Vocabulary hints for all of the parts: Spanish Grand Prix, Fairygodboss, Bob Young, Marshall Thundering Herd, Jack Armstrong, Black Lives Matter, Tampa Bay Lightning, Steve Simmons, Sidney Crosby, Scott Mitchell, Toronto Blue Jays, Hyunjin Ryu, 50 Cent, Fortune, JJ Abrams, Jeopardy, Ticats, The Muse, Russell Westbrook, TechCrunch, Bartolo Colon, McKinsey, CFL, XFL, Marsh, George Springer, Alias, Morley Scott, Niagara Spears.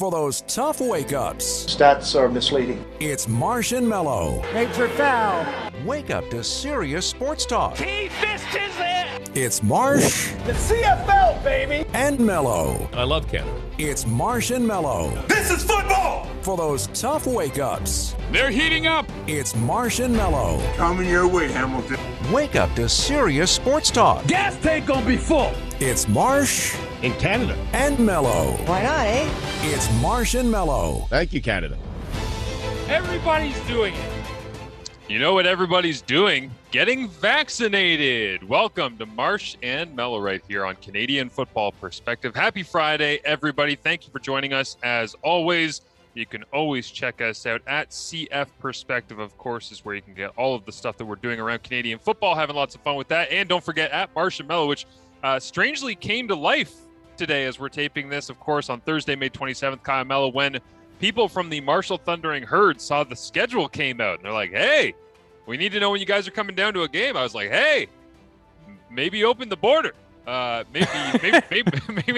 for those tough wake-ups. Stats are misleading. It's Marsh and Mello. Major foul. Wake up to serious sports talk. T-fist is there. It's Marsh. The CFL, baby. And Mello. I love Canada. It's Marsh and Mello. This is football. For those tough wake-ups. They're heating up. It's Marsh and Mello. Coming your way, Hamilton. Wake up to serious sports talk. Gas tank gonna be full. It's Marsh. In Canada. And Mello. Why not, eh? It's Marsh and Mello. Thank you, Canada. Everybody's doing it. You know what everybody's doing? Getting vaccinated. Welcome to Marsh and Mello right here on Canadian Football Perspective. Happy Friday, everybody. Thank you for joining us as always. You can always check us out at CF Perspective, of course, is where you can get all of the stuff that we're doing around Canadian football, having lots of fun with that. And don't forget, at Marsh and Mello, which strangely came to life today as we're taping this, of course, on Thursday, May 27th, Kyle Mello, when people from the Marshall Thundering Herd saw the schedule came out. And they're like, hey, we need to know when you guys are coming down to a game. I was like, hey, maybe open the border. Maybe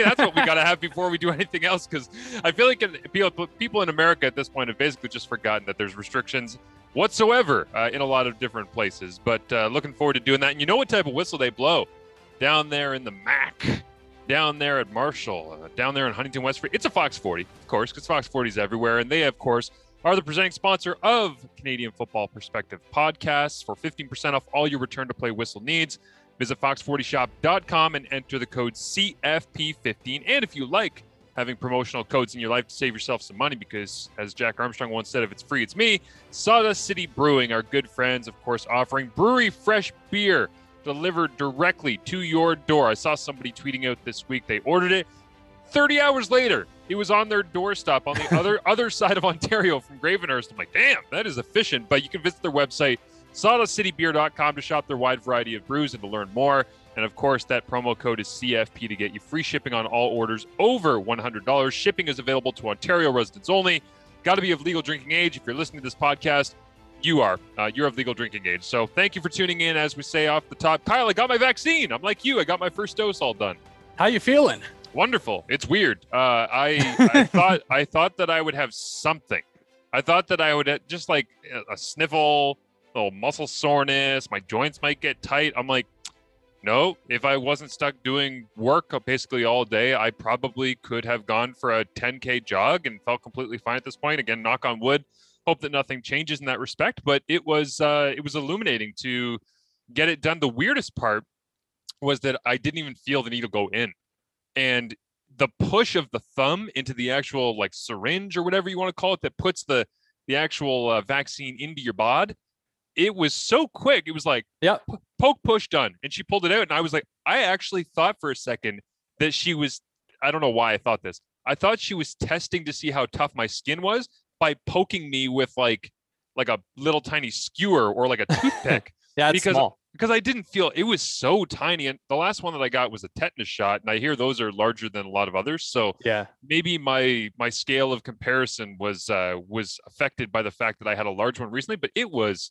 that's what we got to have before we do anything else, because I feel like people in America at this point have basically just forgotten that there's restrictions whatsoever in a lot of different places. But looking forward to doing that. And you know what type of whistle they blow down there in the MAC, down there at Marshall, down there in Huntington West. It's a Fox 40, of course, because Fox 40 is everywhere. And they, of course, are the presenting sponsor of Canadian Football Perspective Podcasts for 15% off all your return to play whistle needs. Visit fox40shop.com and enter the code CFP15. And if you like having promotional codes in your life to save yourself some money, because as Jack Armstrong once said, if it's free, it's me. Sawdust City Brewing, our good friends, of course, offering brewery fresh beer delivered directly to your door. I saw somebody tweeting out this week they ordered it. 30 hours later, it was on their doorstep on the other side of Ontario from Gravenhurst. I'm like, damn, that is efficient. But you can visit their website, SawdustCityBeer.com, to shop their wide variety of brews and to learn more. And, of course, that promo code is CFP to get you free shipping on all orders over $100. Shipping is available to Ontario residents only. Got to be of legal drinking age. If you're listening to this podcast, you are. You're of legal drinking age. So thank you for tuning in. As we say off the top, Kyle, I got my vaccine. I'm like you. I got my first dose all done. How you feeling? Wonderful. It's weird. I thought that I would have something. I thought that I would just like a sniffle, little muscle soreness, my joints might get tight. I'm like, no, if I wasn't stuck doing work basically all day, I probably could have gone for a 10K jog and felt completely fine at this point. Again, knock on wood, hope that nothing changes in that respect. But it was illuminating to get it done. The weirdest part was that I didn't even feel the needle go in. And the push of the thumb into the actual like syringe or whatever you want to call it that puts the actual vaccine into your bod, it was so quick. It was like, yeah, poke, push, done. And she pulled it out. And I was like, I actually thought for a second that she was, I don't know why I thought this. I thought she was testing to see how tough my skin was by poking me with like a little tiny skewer or like a toothpick. Yeah, it's small. Because I didn't feel, it was so tiny. And the last one that I got was a tetanus shot. And I hear those are larger than a lot of others. So yeah, maybe my scale of comparison was affected by the fact that I had a large one recently, but it was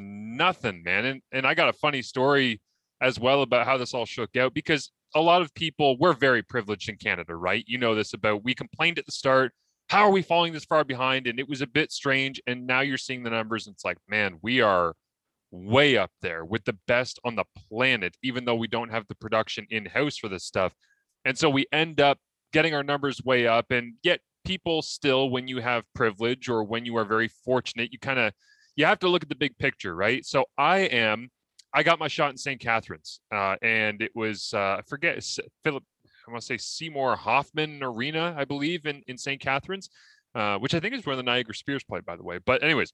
nothing, man. And I got a funny story as well about how this all shook out, because a lot of people, we're very privileged in Canada, right? You know this about, we complained at the start, how are we falling this far behind? And it was a bit strange. And now you're seeing the numbers and it's like, man, we are way up there with the best on the planet, even though we don't have the production in-house for this stuff. And so we end up getting our numbers way up. And yet people still, when you have privilege or when you are very fortunate, you have to look at the big picture, right? So I got my shot in St. Catharines, and it was, I forget, Philip, I want to say Seymour Hoffman Arena, I believe, in St. Catharines, which I think is where the Niagara Spears played, by the way. But anyways,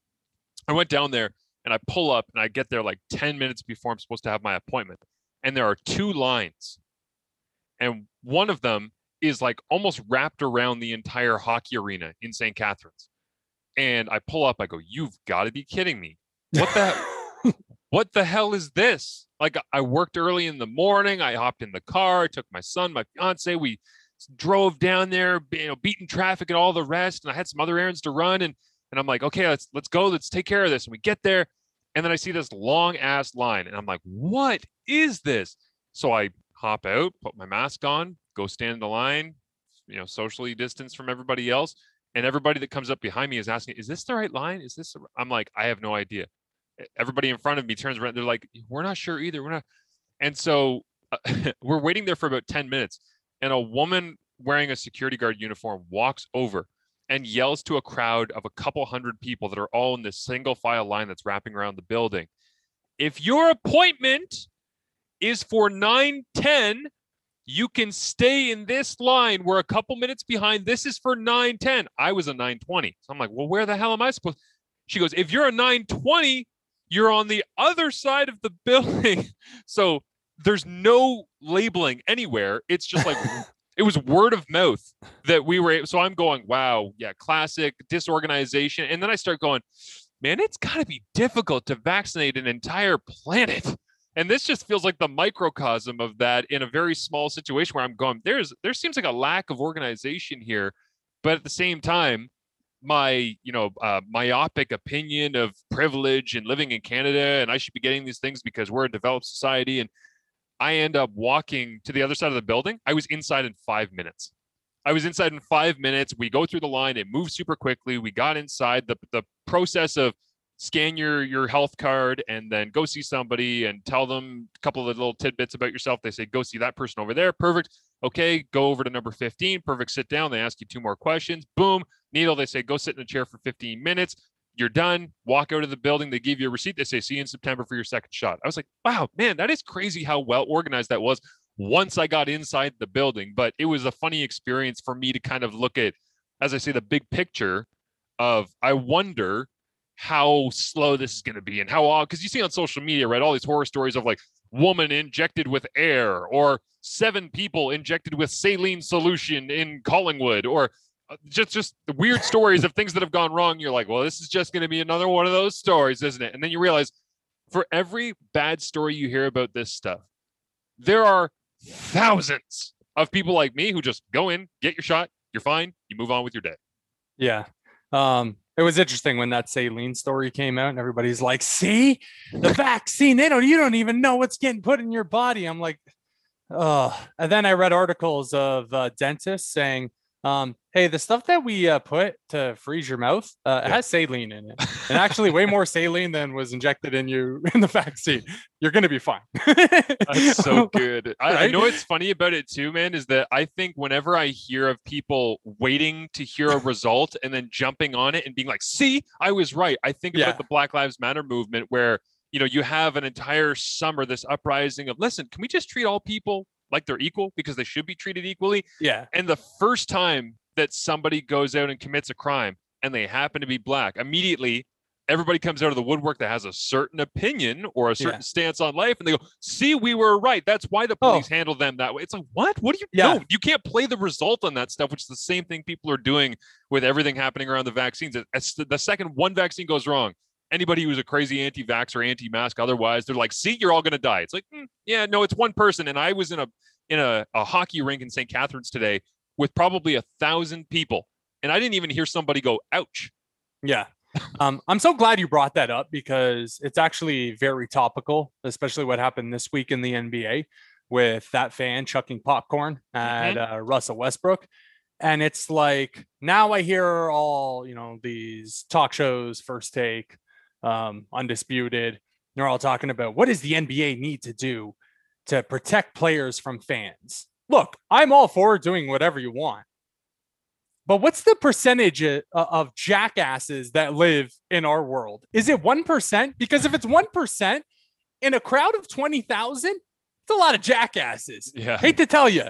I went down there and I pull up and I get there like 10 minutes before I'm supposed to have my appointment. And there are two lines. And one of them is like almost wrapped around the entire hockey arena in St. Catharines. And I pull up, I go, you've got to be kidding me. What the hell is this? Like, I worked early in the morning. I hopped in the car, I took my son, my fiance, we drove down there, beating traffic and all the rest. And I had some other errands to run. And I'm like, okay, let's go. Let's take care of this. And we get there. And then I see this long ass line. And I'm like, what is this? So I hop out, put my mask on, go stand in the line, you know, socially distanced from everybody else. And everybody that comes up behind me is asking, is this the right line? Is this, I'm like, I have no idea. Everybody in front of me turns around. They're like, we're not sure either. We're not. And so we're waiting there for about 10 minutes. And a woman wearing a security guard uniform walks over and yells to a crowd of a couple hundred people that are all in this single file line that's wrapping around the building. If your appointment is for 9:10, you can stay in this line. We're a couple minutes behind. This is for 9:10. I was a 9:20. So I'm like, well, where the hell am I supposed? She goes, if you're a 9:20, you're on the other side of the building. So there's no labeling anywhere. It's just like, it was word of mouth that we were. So I'm going, wow. Yeah. Classic disorganization. And then I start going, man, it's gotta be difficult to vaccinate an entire planet. And this just feels like the microcosm of that in a very small situation where I'm going, there seems like a lack of organization here. But at the same time, my, you know, myopic opinion of privilege and living in Canada, and I should be getting these things because we're a developed society. And I end up walking to the other side of the building. I was inside in 5 minutes. We go through the line. It moves super quickly. We got inside. The process of scan your health card and then go see somebody and tell them a couple of little tidbits about yourself. They say, go see that person over there. Perfect. Okay. Go over to number 15. Perfect. Sit down. They ask you two more questions. Boom. Needle. They say, go sit in a chair for 15 minutes. You're done. Walk out of the building. They give you a receipt. They say, see you in September for your second shot. I was like, wow, man, that is crazy how well organized that was once I got inside the building. But it was a funny experience for me to kind of look at, as I say, the big picture of, I wonder how slow this is going to be and how odd, because you see on social media, right, all these horror stories of like woman injected with air or 7 people injected with saline solution in Collingwood, or just the weird stories of things that have gone wrong. You're like, well, this is just going to be another one of those stories, isn't it? And then you realize for every bad story you hear about this stuff, there are thousands of people like me who just go in, get your shot, you're fine, you move on with your day. Yeah. It was interesting when that saline story came out and everybody's like, see, the vaccine, you don't even know what's getting put in your body. I'm like, oh. And then I read articles of dentists saying, hey, the stuff that we put to freeze your mouth, it has saline in it, and actually way more saline than was injected in you in the vaccine. You're going to be fine. That's so good. I know what's funny about it too, man, is that I think whenever I hear of people waiting to hear a result and then jumping on it and being like, see, I was right. I think about the Black Lives Matter movement where, you know, you have an entire summer, this uprising of, listen, can we just treat all people like they're equal because they should be treated equally? Yeah. And the first time that somebody goes out and commits a crime and they happen to be Black, immediately everybody comes out of the woodwork that has a certain opinion or a certain stance on life. And they go, see, we were right. That's why the police handled them that way. It's like, what? What do you know? You can't play the result on that stuff, which is the same thing people are doing with everything happening around the vaccines. The second one vaccine goes wrong, anybody who's a crazy anti-vax or anti-mask otherwise, they're like, see, you're all going to die. It's like, yeah, no, it's one person. And I was in a hockey rink in St. Catharines today with probably 1,000 people. And I didn't even hear somebody go, ouch. Yeah. I'm so glad you brought that up because it's actually very topical, especially what happened this week in the NBA with that fan chucking popcorn at Russell Westbrook. And it's like, now I hear all, you know, these talk shows, First Take, Undisputed, they're all talking about what does the NBA need to do to protect players from fans. Look, I'm all for doing whatever you want, but what's the percentage of jackasses that live in our world? Is it 1%? Because if it's 1% in a crowd of 20,000, it's a lot of jackasses. Yeah. Hate to tell you.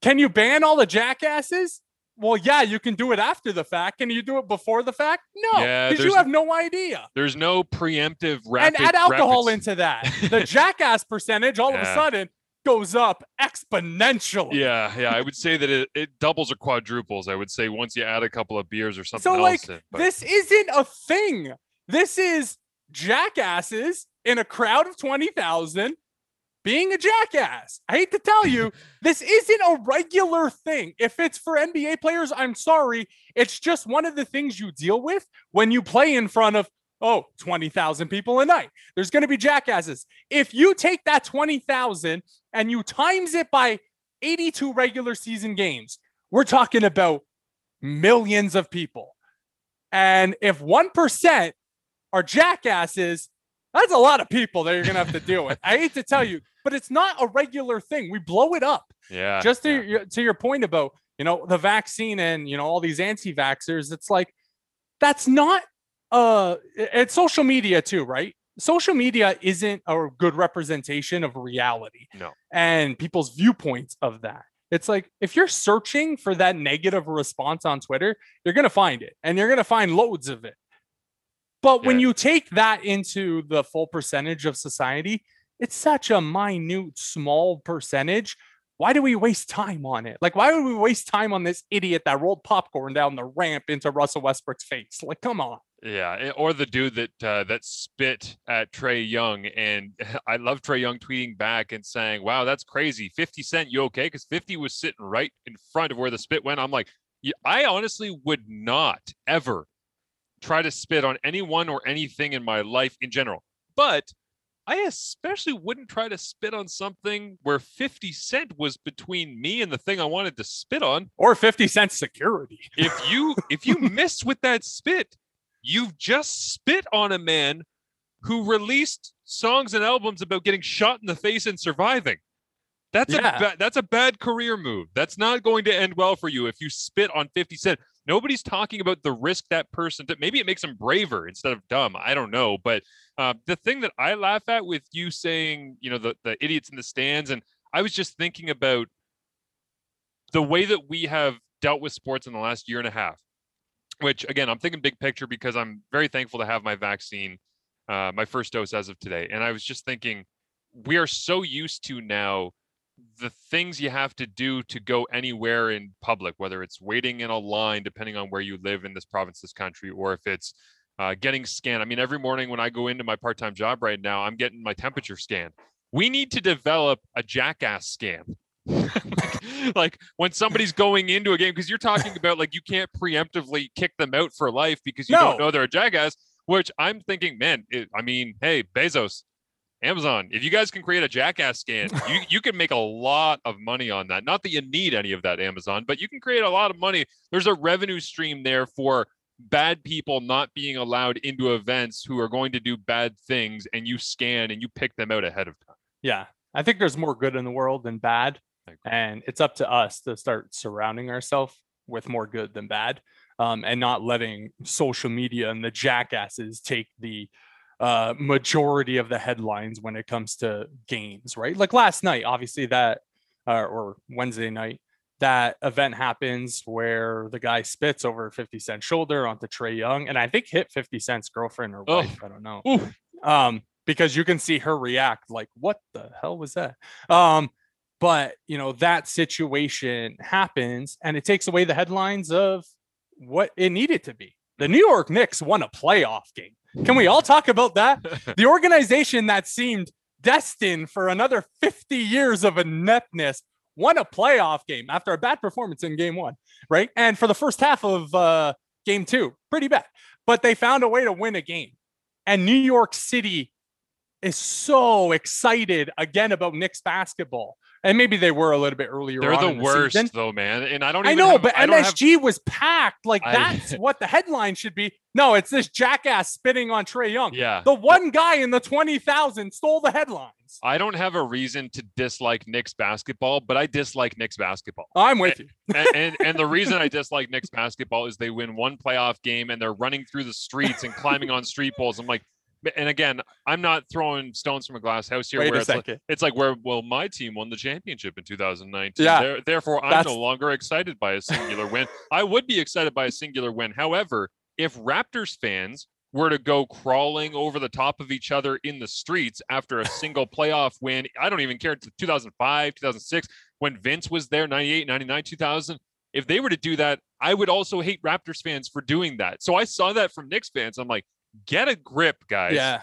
Can you ban all the jackasses? Well, yeah, you can do it after the fact. Can you do it before the fact? No, because you have no idea. There's no preemptive rapid. And add alcohol into that. The jackass percentage all of a sudden goes up exponentially. Yeah. I would say that it doubles or quadruples, I would say, once you add a couple of beers or something else. So, like, this isn't a thing. This is jackasses in a crowd of 20,000 being a jackass. I hate to tell you, this isn't a regular thing. If it's for NBA players, I'm sorry. It's just one of the things you deal with when you play in front of, 20,000 people a night. There's going to be jackasses. If you take that 20,000 and you times it by 82 regular season games, We're talking about millions of people. And if 1% are jackasses, that's a lot of people that you're going to have to deal with. I hate to tell you, but it's not a regular thing. We blow it up. Yeah. Just to your point about, you know, the vaccine and, you know, all these anti-vaxxers, it's like, that's not, it's social media too, right? Social media isn't a good representation of reality. No. And people's viewpoints of that. It's like, if you're searching for that negative response on Twitter, you're going to find it, and you're going to find loads of it. But when you take that into the full percentage of society, it's such a minute, small percentage. Why do we waste time on it? Like, why would we waste time on this idiot that rolled popcorn down the ramp into Russell Westbrook's face? Like, come on. Yeah. Or the dude that spit at Trae Young. And I love Trae Young tweeting back and saying, wow, that's crazy. 50 Cent, you okay? Because 50 was sitting right in front of where the spit went. I'm like, I honestly would not ever try to spit on anyone or anything in my life in general. But I especially wouldn't try to spit on something where 50 Cent was between me and the thing I wanted to spit on. Or 50 Cent security. If you miss with that spit, you've just spit on a man who released songs and albums about getting shot in the face and surviving. That's a bad career move. That's not going to end well for you if you spit on 50 Cent. Nobody's talking about the risk that person took. Maybe it makes them braver instead of dumb. I don't know. But the thing that I laugh at with you saying, you know, the idiots in the stands. And I was just thinking about the way that we have dealt with sports in the last year and a half, which, again, I'm thinking big picture because I'm very thankful to have my vaccine, my first dose as of today. And I was just thinking, we are so used to now the things you have to do to go anywhere in public, whether it's waiting in a line, depending on where you live in this province, this country, or if it's getting scanned. I mean, every morning when I go into my part-time job right now, I'm getting my temperature scanned. We need to develop a jackass scan. Like when somebody's going into a game, because you're talking about like, you can't preemptively kick them out for life because you don't know they're a jackass, which I'm thinking, man, hey, Bezos, Amazon, if you guys can create a jackass scan, you can make a lot of money on that. Not that you need any of that, Amazon, but you can create a lot of money. There's a revenue stream there for bad people not being allowed into events who are going to do bad things, and you scan and you pick them out ahead of time. Yeah, I think there's more good in the world than bad. And it's up to us to start surrounding ourselves with more good than bad, and not letting social media and the jackasses take the majority of the headlines when it comes to games, right? Like last night, obviously that, or Wednesday night, that event happens where the guy spits over 50 Cent's shoulder onto Trae Young, and I think hit 50 Cent's girlfriend or wife, I don't know. Because you can see her react like, what the hell was that? But you know, that situation happens and it takes away the headlines of what it needed to be. The New York Knicks won a playoff game. Can we all talk about that? The organization that seemed destined for another 50 years of ineptness won a playoff game after a bad performance in game one, right? And for the first half of game two, pretty bad. But they found a way to win a game. And New York City is so excited again about Knicks basketball. And maybe they were a little bit earlier. They're the worst season, though, man. And but MSG was packed. Like that's what the headline should be. No, it's this jackass spitting on Trae Young. Yeah. The one guy in the 20,000 stole the headlines. I don't have a reason to dislike Knicks basketball, but I dislike Knicks basketball. I'm with you. and the reason I dislike Knicks basketball is they win one playoff game and they're running through the streets and climbing on street poles. I'm like, and again, I'm not throwing stones from a glass house here. Where my team won the championship in 2019. Yeah. Therefore, I'm no longer excited by a singular win. I would be excited by a singular win. However, if Raptors fans were to go crawling over the top of each other in the streets after a single playoff win, I don't even care. 2005, 2006, when Vince was there, 98, 99, 2000. If they were to do that, I would also hate Raptors fans for doing that. So I saw that from Knicks fans. I'm like, get a grip, guys. Yeah.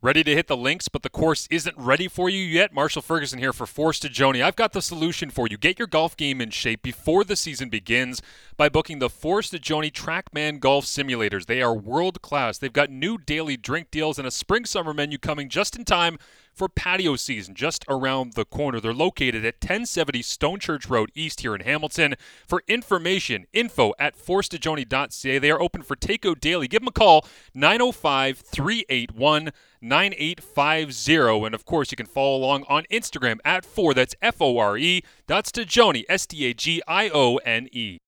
Ready to hit the links, but the course isn't ready for you yet? Marshall Ferguson here for Force to Joni. I've got the solution for you. Get your golf game in shape before the season begins by booking the Force to Joni TrackMan Golf Simulators. They are world-class. They've got new daily drink deals and a spring-summer menu coming just in time for patio season just around the corner. They're located at 1070 Stonechurch Road East here in Hamilton. For information, info@forstagione.ca. They are open for takeout daily. Give them a call, 905-381-9850. And, of course, you can follow along on Instagram @4. That's F-O-R-E. That's Stagione, S-T-A-G-I-O-N-E.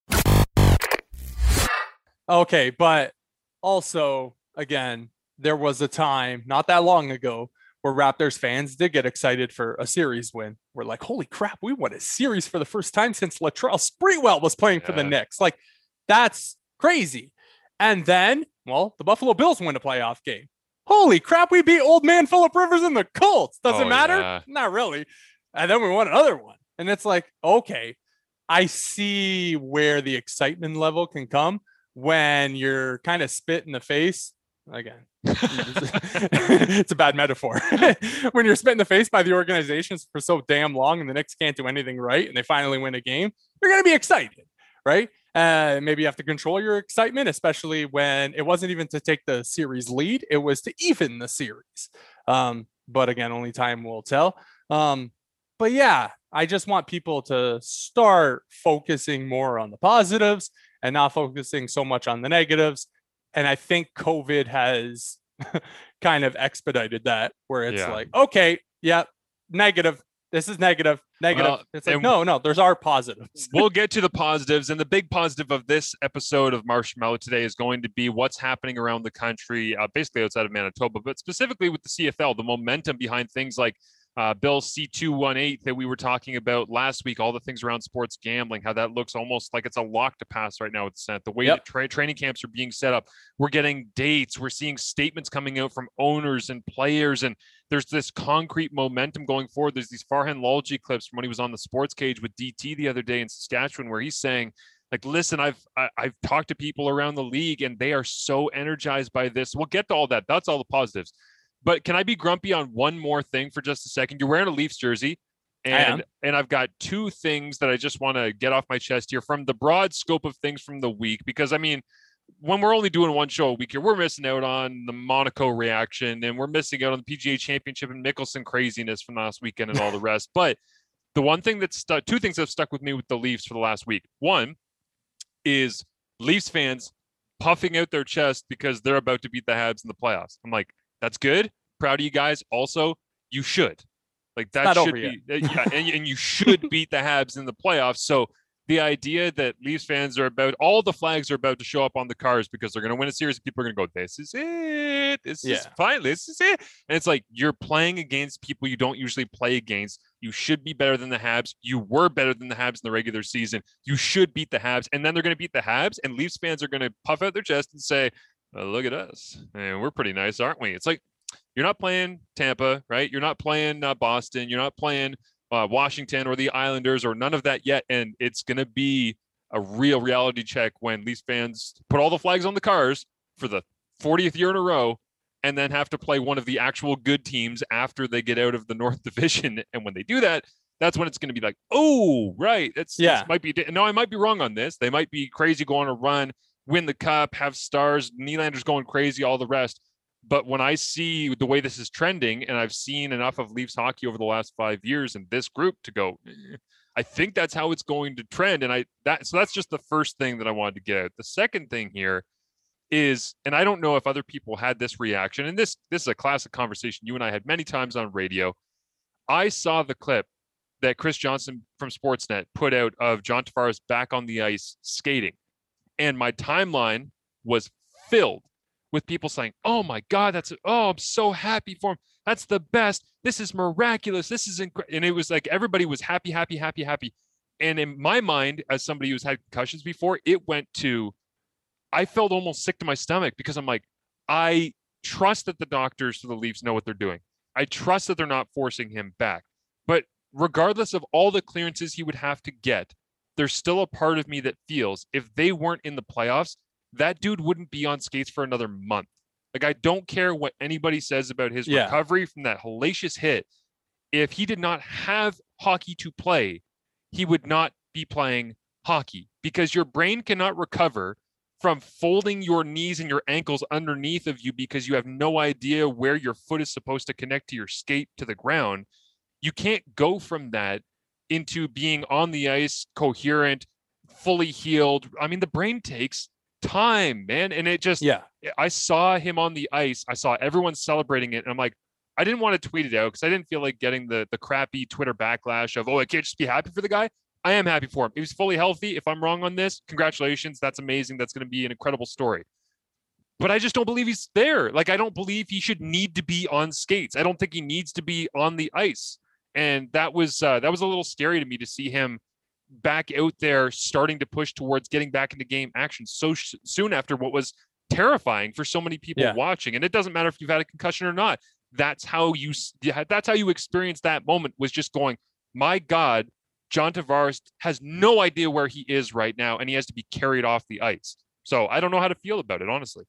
Okay, but also, again, there was a time not that long ago where Raptors fans did get excited for a series win. We're like, holy crap, we won a series for the first time since Latrell Sprewell was playing for the Knicks. Like, that's crazy. And then, well, the Buffalo Bills win a playoff game. Holy crap, we beat old man Phillip Rivers and the Colts. Doesn't matter? Yeah. Not really. And then we won another one. And it's like, okay, I see where the excitement level can come when you're kind of spit in the face. Again, it's a bad metaphor. When you're spit in the face by the organizations for so damn long and the Knicks can't do anything right and they finally win a game, you're going to be excited, right? Maybe you have to control your excitement, especially when it wasn't even to take the series lead. It was to even the series. But again, only time will tell. But yeah, I just want people to start focusing more on the positives and not focusing so much on the negatives. And I think COVID has kind of expedited that, where it's like, okay, yeah, negative. This is negative. Well, it's like, no, there's our positives. We'll get to the positives. And the big positive of this episode of Marshmallow today is going to be what's happening around the country, basically outside of Manitoba, but specifically with the CFL, the momentum behind things like Bill C-218 that we were talking about last week, all the things around sports gambling, how that looks almost like it's a lock to pass right now with the Senate. The way that training camps are being set up, we're getting dates, we're seeing statements coming out from owners and players, and there's this concrete momentum going forward. There's these Farhan Lalji clips from when he was on the Sports Cage with DT the other day in Saskatchewan, where he's saying, like, listen, I've talked to people around the league, and they are so energized by this. We'll get to all that. That's all the positives. But can I be grumpy on one more thing for just a second? You're wearing a Leafs jersey, and I've got two things that I just want to get off my chest here from the broad scope of things from the week. Because, I mean, when we're only doing one show a week here, we're missing out on the Monaco reaction, and we're missing out on the PGA Championship and Mickelson craziness from last weekend and all the rest. But the one thing that's stuck, two things that have stuck with me with the Leafs for the last week. One is Leafs fans puffing out their chest because they're about to beat the Habs in the playoffs. I'm like, that's good. Proud of you guys. Also, you should. Like, that should be, and you should beat the Habs in the playoffs. So the idea that Leafs fans are about, all the flags are about to show up on the cars because they're going to win a series, and people are going to go, this is it. This is finally, this is it. And it's like, you're playing against people you don't usually play against. You should be better than the Habs. You were better than the Habs in the regular season. You should beat the Habs. And then they're going to beat the Habs, and Leafs fans are going to puff out their chest and say, look at us. Man, we're pretty nice, aren't we? It's like, you're not playing Tampa, right? You're not playing Boston. You're not playing Washington or the Islanders or none of that yet. And it's going to be a real reality check when Leafs fans put all the flags on the cars for the 40th year in a row and then have to play one of the actual good teams after they get out of the North Division. And when they do that, that's when it's going to be like, oh, right. This might be, no, I might be wrong on this. They might be crazy, go on a run, win the cup, have stars, Nylander's going crazy, all the rest. But when I see the way this is trending, and I've seen enough of Leafs hockey over the last 5 years and this group to go, I think that's how it's going to trend. And so that's just the first thing that I wanted to get out. The second thing here is, and I don't know if other people had this reaction, and this is a classic conversation you and I had many times on radio. I saw the clip that Chris Johnson from Sportsnet put out of John Tavares back on the ice skating. And my timeline was filled with people saying, oh my God, I'm so happy for him. That's the best. This is miraculous. This is incredible. And it was like, everybody was happy, happy, happy, happy. And in my mind, as somebody who's had concussions before, it went to, I felt almost sick to my stomach because I'm like, I trust that the doctors for the Leafs know what they're doing. I trust that they're not forcing him back, but regardless of all the clearances he would have to get, there's still a part of me that feels if they weren't in the playoffs, that dude wouldn't be on skates for another month. Like, I don't care what anybody says about his recovery from that hellacious hit. If he did not have hockey to play, he would not be playing hockey because your brain cannot recover from folding your knees and your ankles underneath of you because you have no idea where your foot is supposed to connect to your skate to the ground. You can't go from that into being on the ice, coherent, fully healed. I mean, the brain takes time, man. And it just, I saw him on the ice. I saw everyone celebrating it. And I'm like, I didn't want to tweet it out because I didn't feel like getting the crappy Twitter backlash of, oh, I can't just be happy for the guy. I am happy for him. He was fully healthy. If I'm wrong on this, congratulations. That's amazing. That's going to be an incredible story. But I just don't believe he's there. Like, I don't believe he should need to be on skates. I don't think he needs to be on the ice. And that was a little scary to me to see him back out there starting to push towards getting back into game action so soon after what was terrifying for so many people watching. And it doesn't matter if you've had a concussion or not. That's how you experience that moment, was just going, my God, John Tavares has no idea where he is right now, and he has to be carried off the ice. So I don't know how to feel about it, honestly.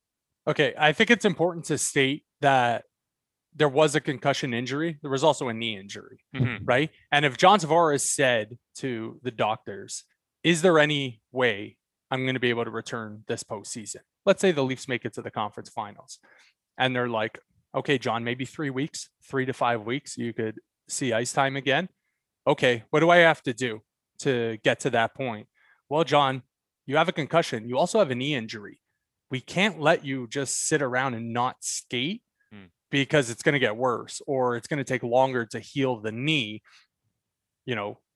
Okay, I think it's important to state that there was a concussion injury. There was also a knee injury, right? And if John Tavares said to the doctors, is there any way I'm going to be able to return this postseason? Let's say the Leafs make it to the conference finals. And they're like, okay, John, maybe 3 weeks, 3 to 5 weeks, you could see ice time again. Okay, what do I have to do to get to that point? Well, John, you have a concussion. You also have a knee injury. We can't let you just sit around and not skate because it's going to get worse, or it's going to take longer to heal the knee,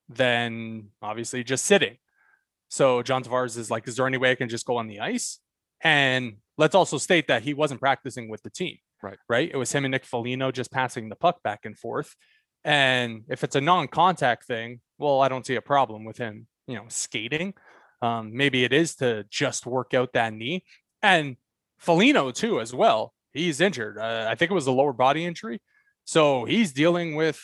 than obviously just sitting. So John Tavares is like, is there any way I can just go on the ice? And let's also state that he wasn't practicing with the team. Right. It was him and Nick Foligno just passing the puck back and forth. And if it's a non-contact thing, well, I don't see a problem with him, skating. Maybe it is to just work out that knee. And Foligno too, as well. He's injured. I think it was a lower body injury. So he's dealing with,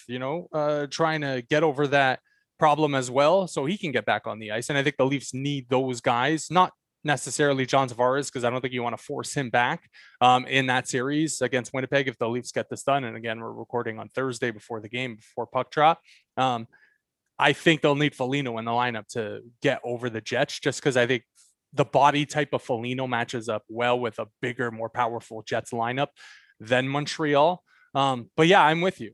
trying to get over that problem as well, so he can get back on the ice. And I think the Leafs need those guys, not necessarily John Tavares, because I don't think you want to force him back in that series against Winnipeg if the Leafs get this done. And again, we're recording on Thursday before the game, before puck drop. I think they'll need Foligno in the lineup to get over the Jets, just because I think the body type of Foligno matches up well with a bigger, more powerful Jets lineup than Montreal. But yeah, I'm with you.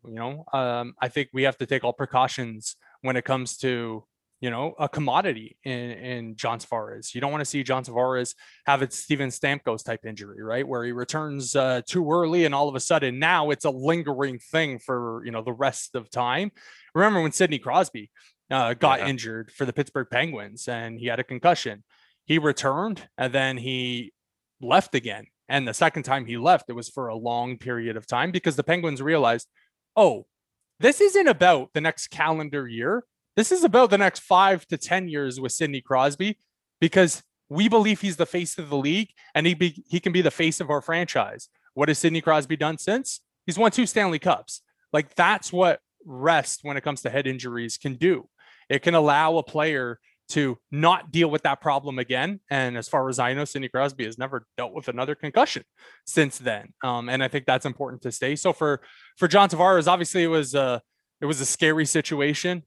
I think we have to take all precautions when it comes to a commodity in John Tavares. You don't want to see John Tavares have its Steven Stamkos type injury, right? Where he returns too early, and all of a sudden now it's a lingering thing for, the rest of time. Remember when Sidney Crosby got injured for the Pittsburgh Penguins and he had a concussion? He returned and then he left again. And the second time he left, it was for a long period of time, because the Penguins realized, oh, this isn't about the next calendar year. This is about the next 5 to 10 years with Sidney Crosby, because we believe he's the face of the league and he can be the face of our franchise. What has Sidney Crosby done since? He's won 2 Stanley Cups. Like, that's what rest when it comes to head injuries can do. It can allow a player to not deal with that problem again. And as far as I know, Sidney Crosby has never dealt with another concussion since then. And I think that's important to say. So for John Tavares, obviously it was a scary situation.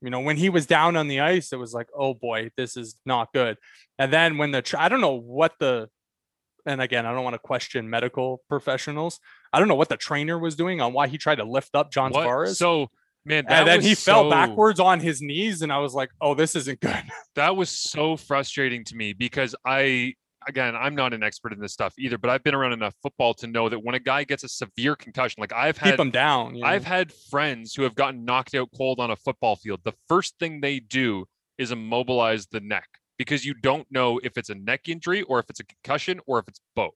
When he was down on the ice, it was like, oh boy, this is not good. And then I don't want to question medical professionals. I don't know what the trainer was doing on why he tried to lift up John Tavares. So, man, then he fell backwards on his knees, and I was like, oh, this isn't good. That was so frustrating to me, because I'm not an expert in this stuff either, but I've been around enough football to know that when a guy gets a severe concussion, like I've had, keep him down. I've had friends who have gotten knocked out cold on a football field. The first thing they do is immobilize the neck, because you don't know if it's a neck injury or if it's a concussion or if it's both.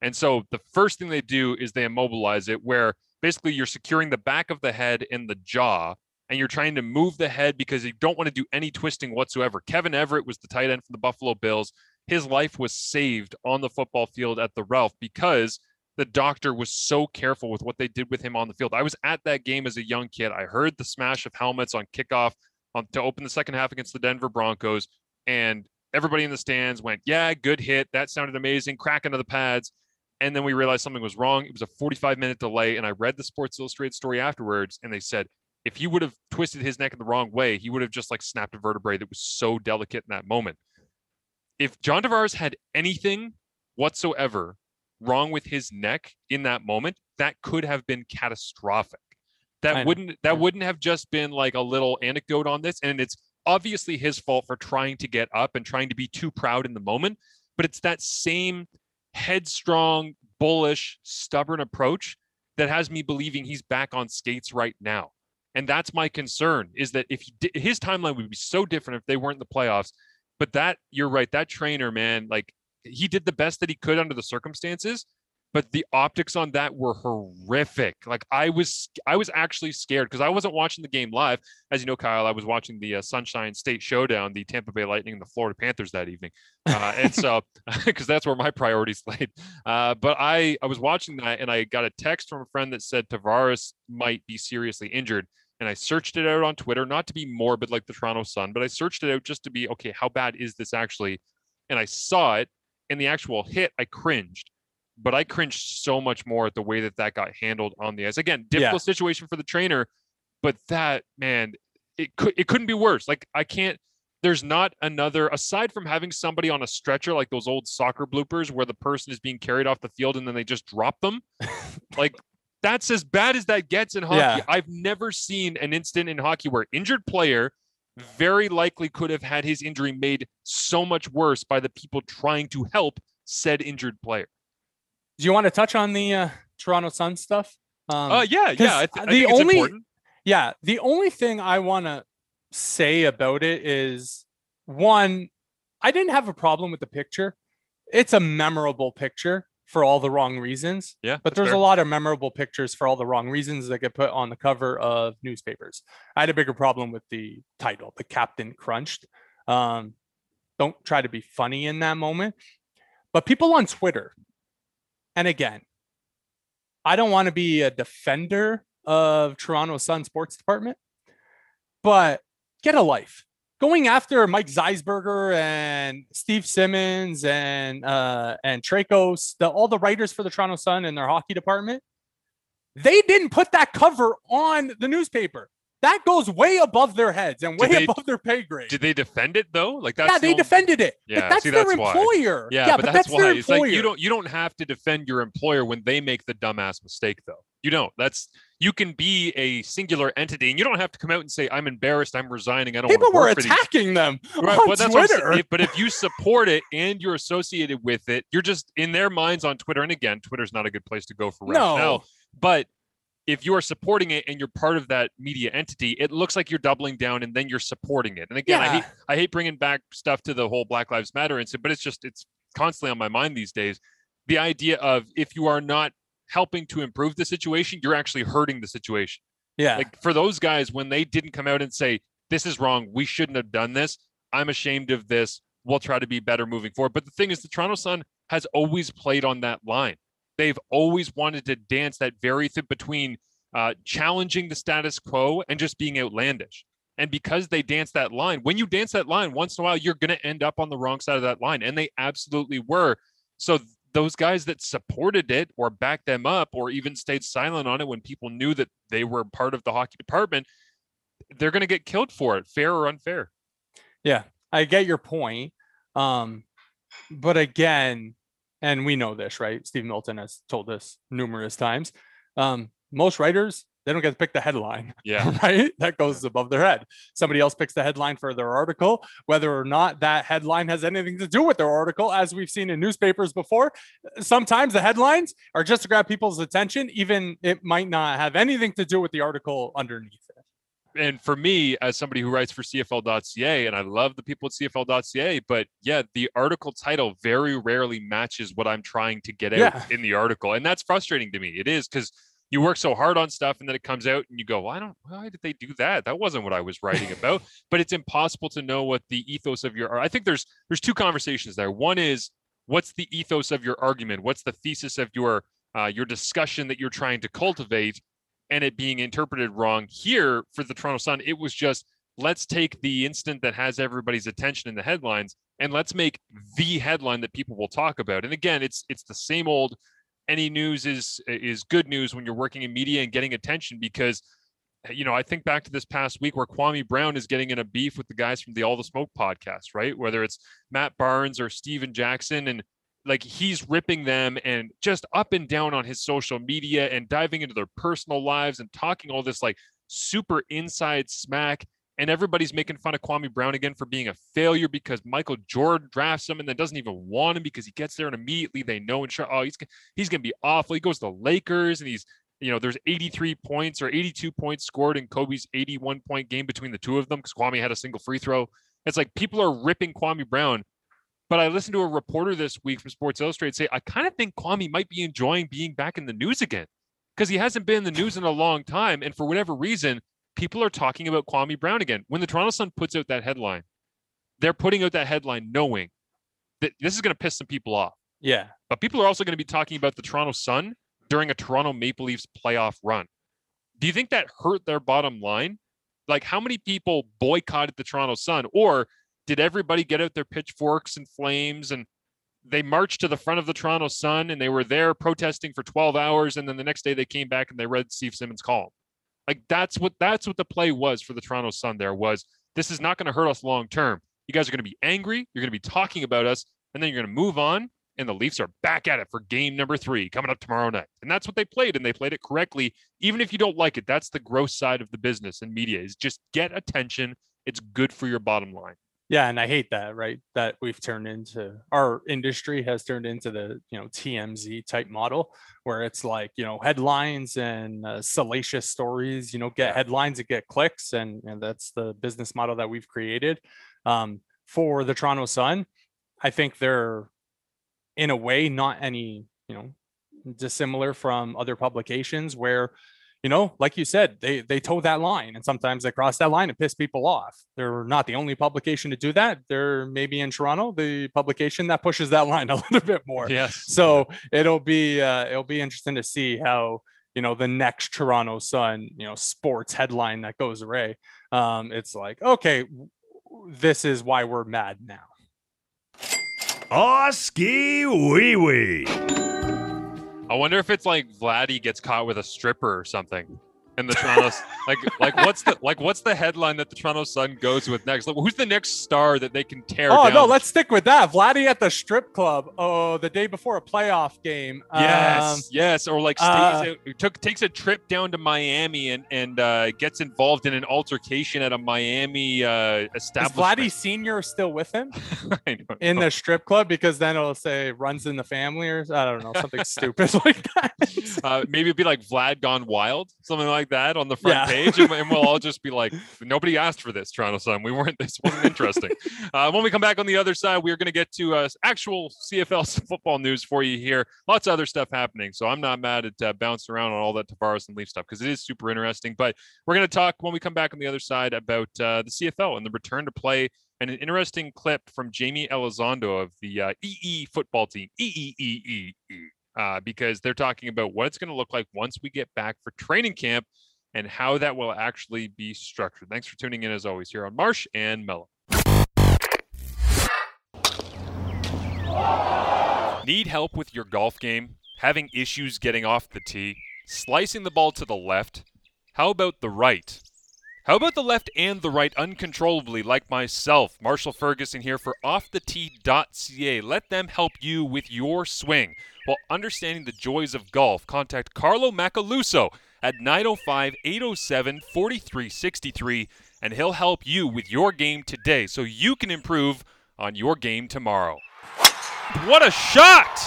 And so the first thing they do is they immobilize it, where basically you're securing the back of the head and the jaw, and you're trying to move the head because you don't want to do any twisting whatsoever. Kevin Everett was the tight end for the Buffalo Bills. His life was saved on the football field at the Ralph because the doctor was so careful with what they did with him on the field. I was at that game as a young kid. I heard the smash of helmets on kickoff to open the second half against the Denver Broncos, and everybody in the stands went, yeah, good hit. That sounded amazing. Crack into the pads. And then we realized something was wrong. It was a 45-minute delay, and I read the Sports Illustrated story afterwards, and they said if he would have twisted his neck in the wrong way, he would have just snapped a vertebrae that was so delicate in that moment. if John Tavares had anything whatsoever wrong with his neck in that moment, that could have been catastrophic. That wouldn't have just been like a little anecdote on this. And it's obviously his fault for trying to get up and trying to be too proud in the moment. But it's that same headstrong, bullish, stubborn approach that has me believing he's back on skates right now. And that's my concern, is that if he his timeline would be so different if they weren't in the playoffs. But that, you're right, that trainer, man, like, he did the best that he could under the circumstances, but the optics on that were horrific. Like, I was actually scared because I wasn't watching the game live. As you know, Kyle, I was watching the Sunshine State Showdown, the Tampa Bay Lightning and the Florida Panthers that evening. And so, because that's where my priorities laid. But I was watching that and I got a text from a friend that said Tavares might be seriously injured. And I searched it out on Twitter, not to be morbid like the Toronto Sun, but I searched it out just to be, okay, how bad is this actually? And I saw it. In the actual hit, I cringed, but I cringed so much more at the way that got handled on the ice. Again, difficult situation for the trainer, but that, man, it couldn't be worse. Like, I can't, there's not another, aside from having somebody on a stretcher, like those old soccer bloopers where the person is being carried off the field and then they just drop them. Like, that's as bad as that gets in hockey. Yeah. I've never seen an incident in hockey where an injured player very likely could have had his injury made so much worse by the people trying to help said injured player. Do you want to touch on the Toronto Sun stuff? Yeah. The only thing I want to say about it is, one, I didn't have a problem with the picture. It's a memorable picture for all the wrong reasons. Yeah, but there's a lot of memorable pictures for all the wrong reasons that get put on the cover of newspapers. I had a bigger problem with the title, The Captain Crunched. Don't try to be funny in that moment. But people on Twitter, and again, I don't want to be a defender of Toronto Sun Sports Department, but get a life. Going after Mike Zeisberger and Steve Simmons and Trakos, all the writers for the Toronto Sun and their hockey department, they didn't put that cover on the newspaper. That goes way above their heads and way above their pay grade. Did they defend it though? Like, that's they defended it. Yeah, but that's their employer. Yeah, but that's why. It's like, you don't have to defend your employer when they make the dumbass mistake though. You don't. You can be a singular entity, and you don't have to come out and say, I'm embarrassed, I'm resigning, I don't want to work for these. People were attacking them on Twitter. But if you support it and you're associated with it, you're just in their minds on Twitter. And again, Twitter's not a good place to go for rationale. But if you are supporting it and you're part of that media entity, it looks like you're doubling down and then you're supporting it. And again, I hate bringing back stuff to the whole Black Lives Matter incident, but it's constantly on my mind these days. The idea of, if you are not helping to improve the situation, you're actually hurting the situation. Yeah. Like, for those guys, when they didn't come out and say, this is wrong, we shouldn't have done this, I'm ashamed of this, we'll try to be better moving forward. But the thing is, the Toronto Sun has always played on that line. They've always wanted to dance that very thin between challenging the status quo and just being outlandish. And because they dance that line, when you dance that line once in a while, you're going to end up on the wrong side of that line. And they absolutely were. So those guys that supported it or backed them up or even stayed silent on it when people knew that they were part of the hockey department, they're going to get killed for it, fair or unfair. Yeah, I get your point. But again, and we know this, right? Steve Milton has told us numerous times. Most writers, they don't get to pick the headline. Yeah. Right? That goes above their head. Somebody else picks the headline for their article, whether or not that headline has anything to do with their article. As we've seen in newspapers before, sometimes the headlines are just to grab people's attention, even it might not have anything to do with the article underneath it. And for me, as somebody who writes for CFL.ca, and I love the people at CFL.ca, but yeah, the article title very rarely matches what I'm trying to get out in the article. And that's frustrating to me. It is, because you work so hard on stuff and then it comes out and you go, why did they do that? That wasn't what I was writing about. But it's impossible to know what the ethos of your, I think there's two conversations there. One is, what's the ethos of your argument? What's the thesis of your discussion that you're trying to cultivate, and it being interpreted wrong? Here for the Toronto Sun, it was just, let's take the incident that has everybody's attention in the headlines and let's make the headline that people will talk about. And again, it's the same old, any news is good news when you're working in media and getting attention, because you know, I think back to this past week where Kwame Brown is getting in a beef with the guys from the All the Smoke podcast, right? Whether it's Matt Barnes or Steven Jackson, and like he's ripping them and just up and down on his social media and diving into their personal lives and talking all this like super inside smack. And everybody's making fun of Kwame Brown again for being a failure because Michael Jordan drafts him and then doesn't even want him because he gets there and immediately they know and sure, oh, he's going to be awful. He goes to the Lakers and he's, you know, there's 83 points or 82 points scored in Kobe's 81-point game between the two of them because Kwame had a single free throw. It's like people are ripping Kwame Brown. But I listened to a reporter this week from Sports Illustrated say, I kind of think Kwame might be enjoying being back in the news again because he hasn't been in the news in a long time. And for whatever reason, people are talking about Kwame Brown again. When the Toronto Sun puts out that headline, they're putting out that headline knowing that this is going to piss some people off. Yeah. But people are also going to be talking about the Toronto Sun during a Toronto Maple Leafs playoff run. Do you think that hurt their bottom line? Like, how many people boycotted the Toronto Sun? Or did everybody get out their pitchforks and flames and they marched to the front of the Toronto Sun and they were there protesting for 12 hours and then the next day they came back and they read Steve Simmons' column? Like, that's what the play was for the Toronto Sun. There was, this is not going to hurt us long term. You guys are going to be angry. You're going to be talking about us, and then you're going to move on. And the Leafs are back at it for game number 3 coming up tomorrow night. And that's what they played, and they played it correctly. Even if you don't like it, that's the gross side of the business and media is just get attention. It's good for your bottom line. Yeah, and I hate that, right? That we've turned into, our industry has turned into the, you know, TMZ type model where it's like, you know, headlines and salacious stories, you know, get headlines and get clicks. And that's the business model that we've created. For the Toronto Sun, I think they're in a way not any, you know, dissimilar from other publications where, you know, like you said, they toe that line and sometimes they cross that line and piss people off. They're not the only publication to do that. They're maybe in Toronto, the publication that pushes that line a little bit more. Yes. So it'll be interesting to see how, you know, the next Toronto Sun, you know, sports headline that goes away. It's like, okay, this is why we're mad now. Oski wee wee. I wonder if it's like Vladdy gets caught with a stripper or something, and the Toronto what's the headline that the Toronto Sun goes with next? Like, who's the next star that they can tear down? Oh no, let's stick with that. Vladdy at the strip club. Oh, the day before a playoff game. Yes, or like takes a trip down to Miami and gets involved in an altercation at a Miami establishment. Is Vladdy Senior still with him in the strip club? Because then it'll say runs in the family or I don't know, something stupid like that. Maybe it'd be like Vlad Gone Wild, something like that on the front page, and we'll all just be like, nobody asked for this, Toronto Sun. This wasn't interesting. When we come back on the other side, we're going to get to actual CFL football news for you here. Lots of other stuff happening, so I'm not mad at bouncing around on all that Tavares and Leaf stuff because it is super interesting. But we're going to talk when we come back on the other side about the CFL and the return to play, and an interesting clip from Jamie Elizondo of the EE football team, because they're talking about what it's going to look like once we get back for training camp and how that will actually be structured. Thanks for tuning in, as always, here on Marsh and Mello. Need help with your golf game? Having issues getting off the tee? Slicing the ball to the left? How about the right? How about the left and the right uncontrollably, like myself? Marshall Ferguson here for offthetee.ca. Let them help you with your swing. While understanding the joys of golf, contact Carlo Macaluso at 905-807-4363, and he'll help you with your game today so you can improve on your game tomorrow. What a shot!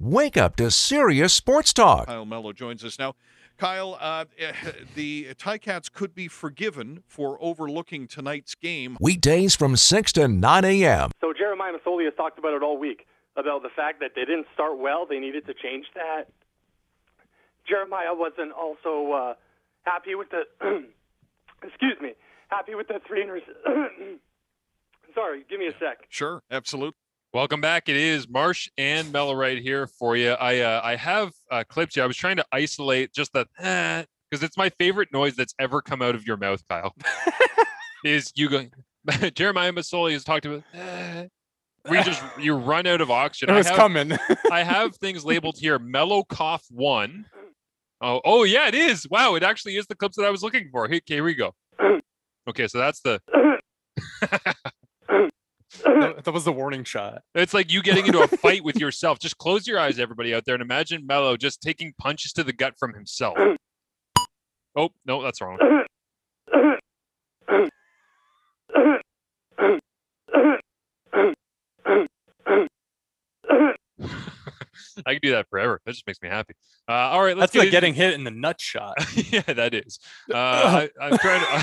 Wake up to serious sports talk. Kyle Mello joins us now. Kyle, the Ticats could be forgiven for overlooking tonight's game. Weekdays from 6 to 9 a.m. So Jeremiah Masoli has talked about it all week, about the fact that they didn't start well. They needed to change that. Jeremiah wasn't also happy with the happy with the three and sorry, give me a sec. Sure, absolutely. Welcome back. It is Marsh and Mello right here for you. I have clips here. I was trying to isolate just the because it's my favorite noise that's ever come out of your mouth, Kyle. Is you going? Jeremiah Masoli has talked about you run out of oxygen. I have things labeled here. Mello cough 1. Oh yeah, it is. Wow, it actually is the clips that I was looking for. Okay, here we go. Okay, so that's the. That was the warning shot. It's like you getting into a fight with yourself. Just close your eyes, everybody out there, and imagine Mello just taking punches to the gut from himself. Oh no, that's wrong. I can do that forever. That just makes me happy. All right, let's. That's like getting hit in the nut shot. Yeah, that is. I'm trying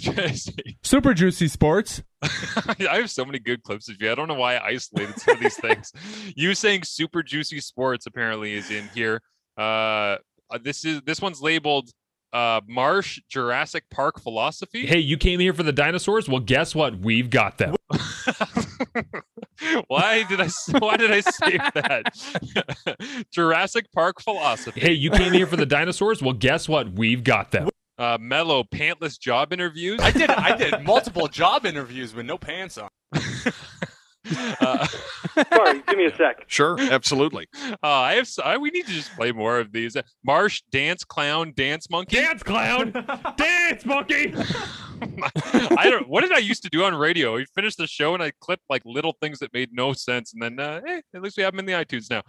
to. Super Juicy Sports. I have so many good clips of you. I don't know why I isolated some of these things. You saying Super Juicy Sports apparently is in here. This one's labeled Marsh Jurassic Park philosophy. Hey, you came here for the dinosaurs? Well, guess what? We've got them. Why did I save that? Jurassic Park philosophy. Hey, you came here for the dinosaurs? Well, guess what? We've got them. Mello pantless job interviews. I did multiple job interviews with no pants on. Sorry, give me a sec. Sure, absolutely. We need to just play more of these. Marsh dance clown dance monkey. I don't. What did I used to do on radio? We finished the show and I clipped like little things that made no sense, and then at least we have them in the iTunes now.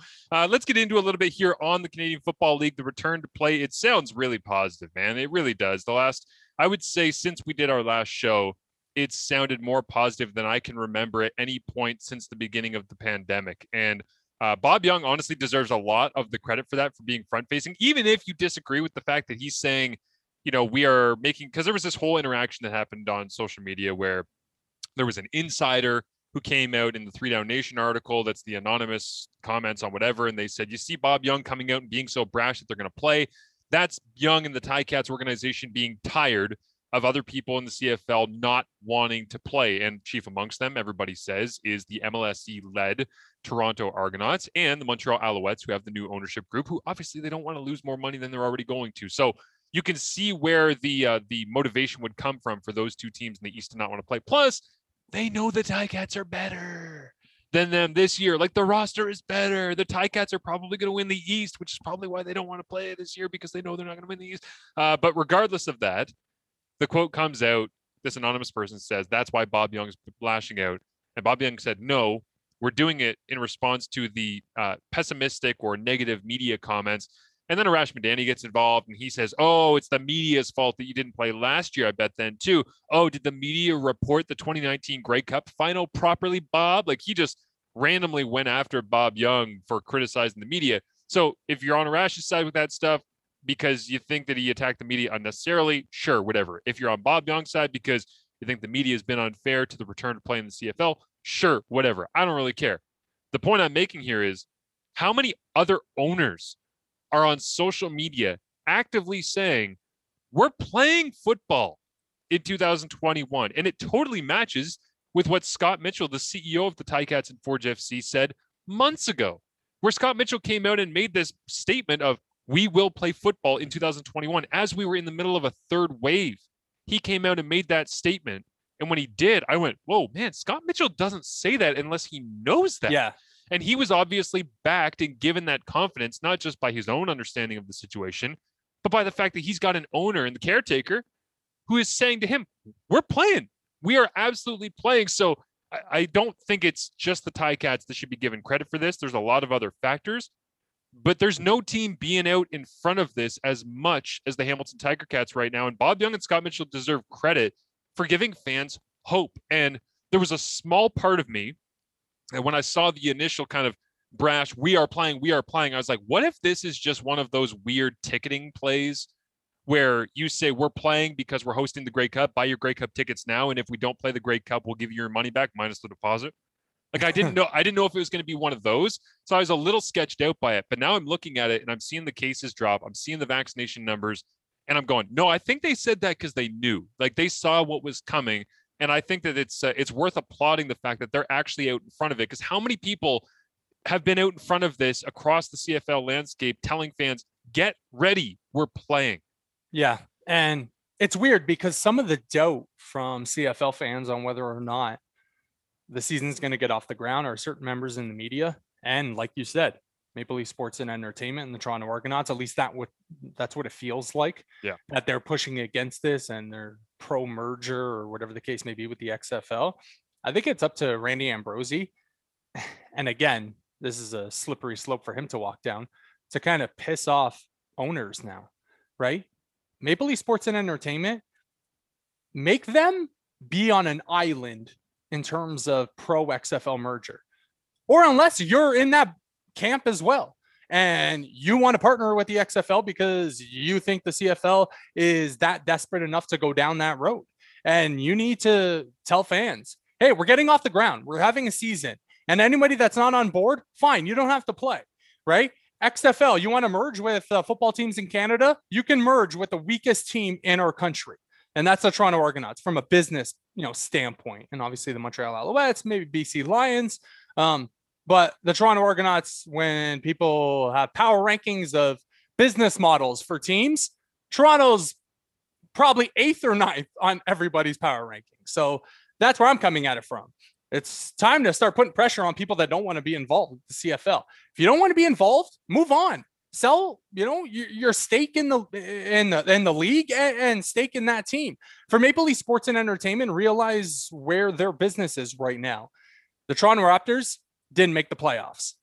Let's get into a little bit here on the Canadian Football League. The return to play. It sounds really positive, man. It really does. The last, I would say, since we did our last show, it sounded more positive than I can remember at any point since the beginning of the pandemic. And Bob Young honestly deserves a lot of the credit for that, for being front-facing, even if you disagree with the fact that he's saying, you know, we are making, because there was this whole interaction that happened on social media where there was an insider who came out in the Three Down Nation article, that's the anonymous comments on whatever, and they said, you see Bob Young coming out and being so brash that they're going to play. That's Young and the Ticats organization being tired of other people in the CFL not wanting to play. And chief amongst them, everybody says, is the MLSE-led Toronto Argonauts and the Montreal Alouettes, who have the new ownership group, who obviously they don't want to lose more money than they're already going to. So you can see where the motivation would come from for those two teams in the East to not want to play. Plus, they know the Ticats are better than them this year. Like, the roster is better. The Ticats are probably going to win the East, which is probably why they don't want to play this year, because they know they're not going to win the East. But regardless of that, the quote comes out, this anonymous person says, that's why Bob Young's lashing out. And Bob Young said, no, we're doing it in response to the pessimistic or negative media comments. And then Arash Madani gets involved and he says, oh, it's the media's fault that you didn't play last year, I bet then too. Oh, did the media report the 2019 Grey Cup final properly, Bob? Like, he just randomly went after Bob Young for criticizing the media. So if you're on Arash's side with that stuff, because you think that he attacked the media unnecessarily, sure, whatever. If you're on Bob Young's side because you think the media has been unfair to the return to play in the CFL, sure, whatever. I don't really care. The point I'm making here is, how many other owners are on social media actively saying, we're playing football in 2021? And it totally matches with what Scott Mitchell, the CEO of the Ticats and Forge FC, said months ago, where Scott Mitchell came out and made this statement of, we will play football in 2021. As we were in the middle of a third wave, he came out and made that statement. And when he did, I went, whoa, man, Scott Mitchell doesn't say that unless he knows that. Yeah. And he was obviously backed and given that confidence, not just by his own understanding of the situation, but by the fact that he's got an owner and the caretaker who is saying to him, we're playing. We are absolutely playing. So I don't think it's just the Ticats that should be given credit for this. There's a lot of other factors. But there's no team being out in front of this as much as the Hamilton Tiger Cats right now. And Bob Young and Scott Mitchell deserve credit for giving fans hope. And there was a small part of me that when I saw the initial kind of brash, we are playing, I was like, what if this is just one of those weird ticketing plays where you say we're playing because we're hosting the Grey Cup, buy your Grey Cup tickets now. And if we don't play the Grey Cup, we'll give you your money back minus the deposit. Like, I didn't know if it was going to be one of those. So I was a little sketched out by it. But now I'm looking at it and I'm seeing the cases drop. I'm seeing the vaccination numbers and I'm going, no, I think they said that because they knew, like, they saw what was coming. And I think that it's worth applauding the fact that they're actually out in front of it, because how many people have been out in front of this across the CFL landscape telling fans, get ready, we're playing. Yeah. And it's weird because some of the doubt from CFL fans on whether or not the season's going to get off the ground are certain members in the media. And like you said, Maple Leaf Sports and Entertainment and the Toronto Argonauts, at least that's what it feels like, yeah, that they're pushing against this and they're pro merger or whatever the case may be with the XFL. I think it's up to Randy Ambrosie. And again, this is a slippery slope for him to walk down, to kind of piss off owners now, right? Maple Leaf Sports and Entertainment, make them be on an island in terms of pro XFL merger, or unless you're in that camp as well and you want to partner with the XFL because you think the CFL is that desperate enough to go down that road, and you need to tell fans, hey, we're getting off the ground, we're having a season, and anybody that's not on board, fine, you don't have to play, right? XFL, you want to merge with football teams in Canada, you can merge with the weakest team in our country, and that's the Toronto Argonauts from a business, you know, standpoint, and obviously the Montreal Alouettes, maybe BC Lions, but the Toronto Argonauts, when people have power rankings of business models for teams, Toronto's probably 8th or 9th on everybody's power ranking. So that's where I'm coming at it from. It's time to start putting pressure on people that don't want to be involved with the CFL. If you don't want to be involved, move on. Sell, you know, your stake in the league and stake in that team. For Maple Leaf Sports and Entertainment, realize where their business is right now. The Toronto Raptors didn't make the playoffs.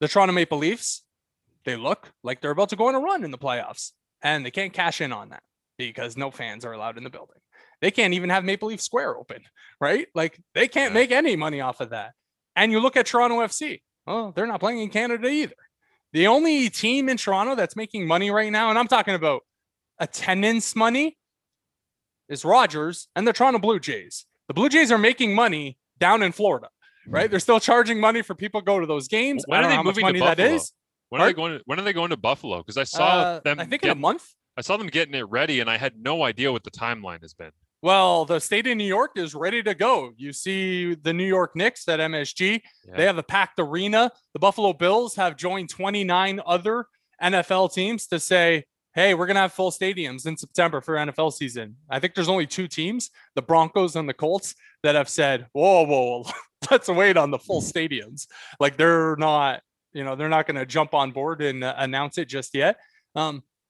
The Toronto Maple Leafs, they look like they're about to go on a run in the playoffs, and they can't cash in on that because no fans are allowed in the building. They can't even have Maple Leaf Square open, right? Like, they can't make any money off of that. And you look at Toronto FC. Well, they're not playing in Canada either. The only team in Toronto that's making money right now, and I'm talking about attendance money, is Rogers and the Toronto Blue Jays. The Blue Jays are making money down in Florida, right? They're still charging money for people to go to those games. When I don't know how much money that is. When are they going to Buffalo? Because I saw them. I think in a month. I saw them getting it ready, and I had no idea what the timeline has been. Well, the state of New York is ready to go. You see the New York Knicks at MSG. Yeah. They have a packed arena. The Buffalo Bills have joined 29 other NFL teams to say, hey, we're going to have full stadiums in September for NFL season. I think there's only 2 teams, the Broncos and the Colts, that have said, whoa, let's wait on the full stadiums. Like, they're not, you know, they're not going to jump on board and announce it just yet.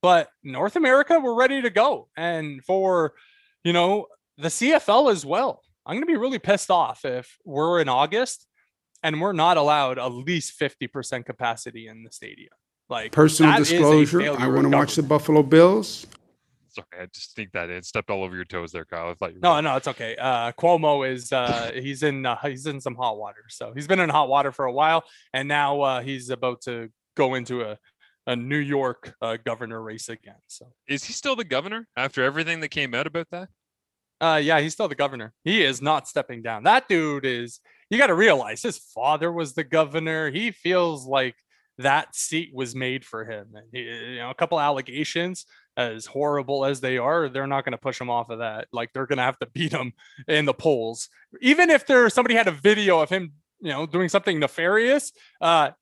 But North America, we're ready to go. And for, you know, the CFL as well, I'm going to be really pissed off if we're in August and we're not allowed at least 50% capacity in the stadium. Like, personal disclosure, I want to watch the Buffalo Bills. Sorry, I just think that it stepped all over your toes there, Kyle. I thought you were no, it's okay. Cuomo is he's in some hot water. So he's been in hot water for a while, and now he's about to go into a New York governor race again. So is he still the governor after everything that came out about that? Yeah, he's still the governor. He is not stepping down. That dude is, you got to realize his father was the governor. He feels like that seat was made for him. And he, you know, a couple allegations, as horrible as they are, they're not going to push him off of that. Like, they're going to have to beat him in the polls. Even if somebody had a video of him, you know, doing something nefarious,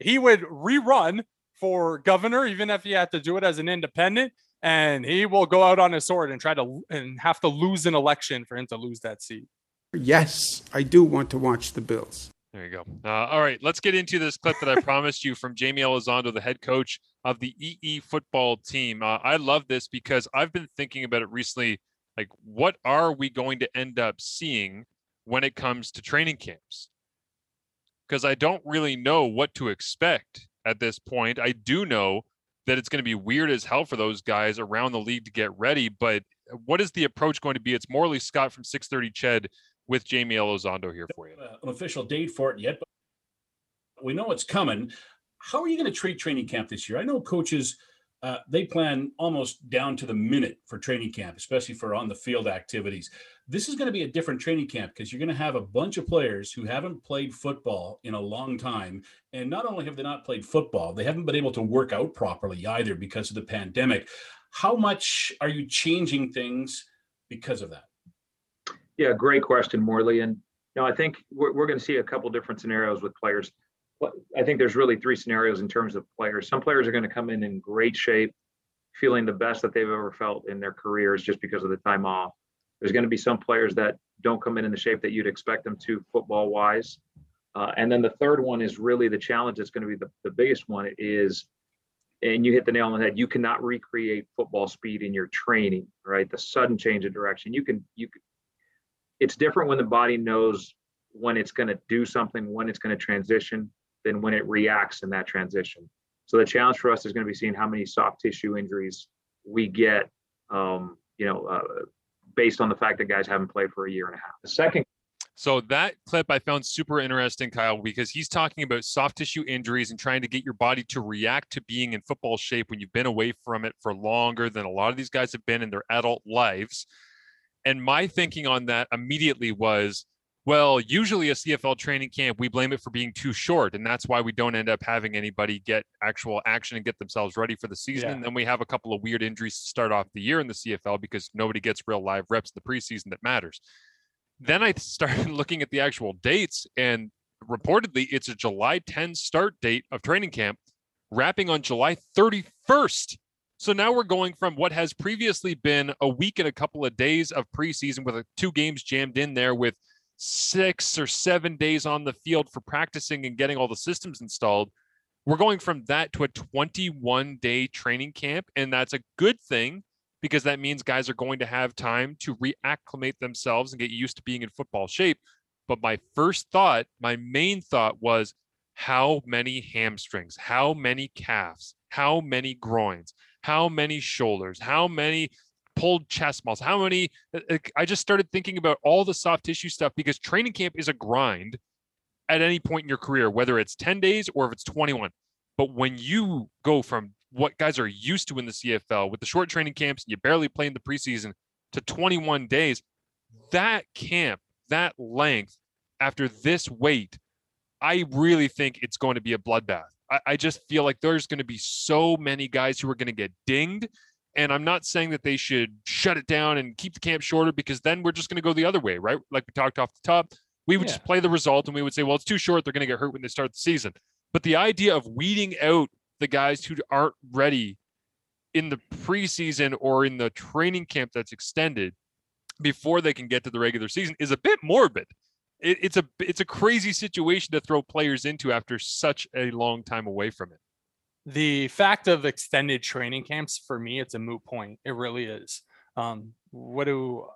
he would rerun for governor, even if he had to do it as an independent, and he will go out on his sword and have to lose an election for him to lose that seat. Yes, I do want to watch the Bills. There you go. All right, let's get into this clip that I promised you from Jamie Elizondo, the head coach of the EE football team. I love this because I've been thinking about it recently. Like, what are we going to end up seeing when it comes to training camps? Because I don't really know what to expect at this point. I do know that it's going to be weird as hell for those guys around the league to get ready, but what is the approach going to be? It's Morley Scott from 630 Ched with Jamie Elizondo here for you. An official date for it yet, but we know it's coming. How are you going to treat training camp this year? I know coaches, they plan almost down to the minute for training camp, especially for on-the-field activities. This is going to be a different training camp because you're going to have a bunch of players who haven't played football in a long time. And not only have they not played football, they haven't been able to work out properly either because of the pandemic. How much are you changing things because of that? Yeah, great question, Morley. And you know, I think we're going to see a couple different scenarios with players. I think there's really 3 scenarios in terms of players. Some players are going to come in great shape, feeling the best that they've ever felt in their careers just because of the time off. There's going to be some players that don't come in the shape that you'd expect them to football-wise. And then the third one is really the challenge that's going to be the biggest one is, and you hit the nail on the head, you cannot recreate football speed in your training, right? The sudden change of direction. You can. It's different when the body knows when it's going to do something, when it's going to transition, than when it reacts in that transition. So the challenge for us is going to be seeing how many soft tissue injuries we get, based on the fact that guys haven't played for a year and a half. The second. So that clip I found super interesting, Kyle, because he's talking about soft tissue injuries and trying to get your body to react to being in football shape when you've been away from it for longer than a lot of these guys have been in their adult lives. And my thinking on that immediately was, well, usually a CFL training camp, we blame it for being too short. And that's why we don't end up having anybody get actual action and get themselves ready for the season. Yeah. And then we have a couple of weird injuries to start off the year in the CFL because nobody gets real live reps in the preseason that matters. Then I started looking at the actual dates, and reportedly it's a July 10 start date of training camp, wrapping on July 31st. So now we're going from what has previously been a week and a couple of days of preseason with two games jammed in there with 6 or 7 days on the field for practicing and getting all the systems installed. We're going from that to a 21-day training camp, and that's a good thing, because that means guys are going to have time to reacclimate themselves and get used to being in football shape. But my first thought, my main thought was, how many hamstrings, how many calves, how many groins, how many shoulders, how many pulled chest muscles, how many, I just started thinking about all the soft tissue stuff, because training camp is a grind at any point in your career, whether it's 10 days or if it's 21. But when you go from what guys are used to in the CFL with the short training camps, you barely play in the preseason, to 21 days, that camp, that length after this weight, I really think it's going to be a bloodbath. I just feel like there's going to be so many guys who are going to get dinged. And I'm not saying that they should shut it down and keep the camp shorter, because then we're just going to go the other way, right? Like we talked off the top, we would just play the result and we would say, well, it's too short. They're going to get hurt when they start the season. But the idea of weeding out the guys who aren't ready in the preseason or in the training camp that's extended before they can get to the regular season is a bit morbid. It's a crazy situation to throw players into after such a long time away from it. The fact of extended training camps, for me, it's a moot point. It really is. I'm not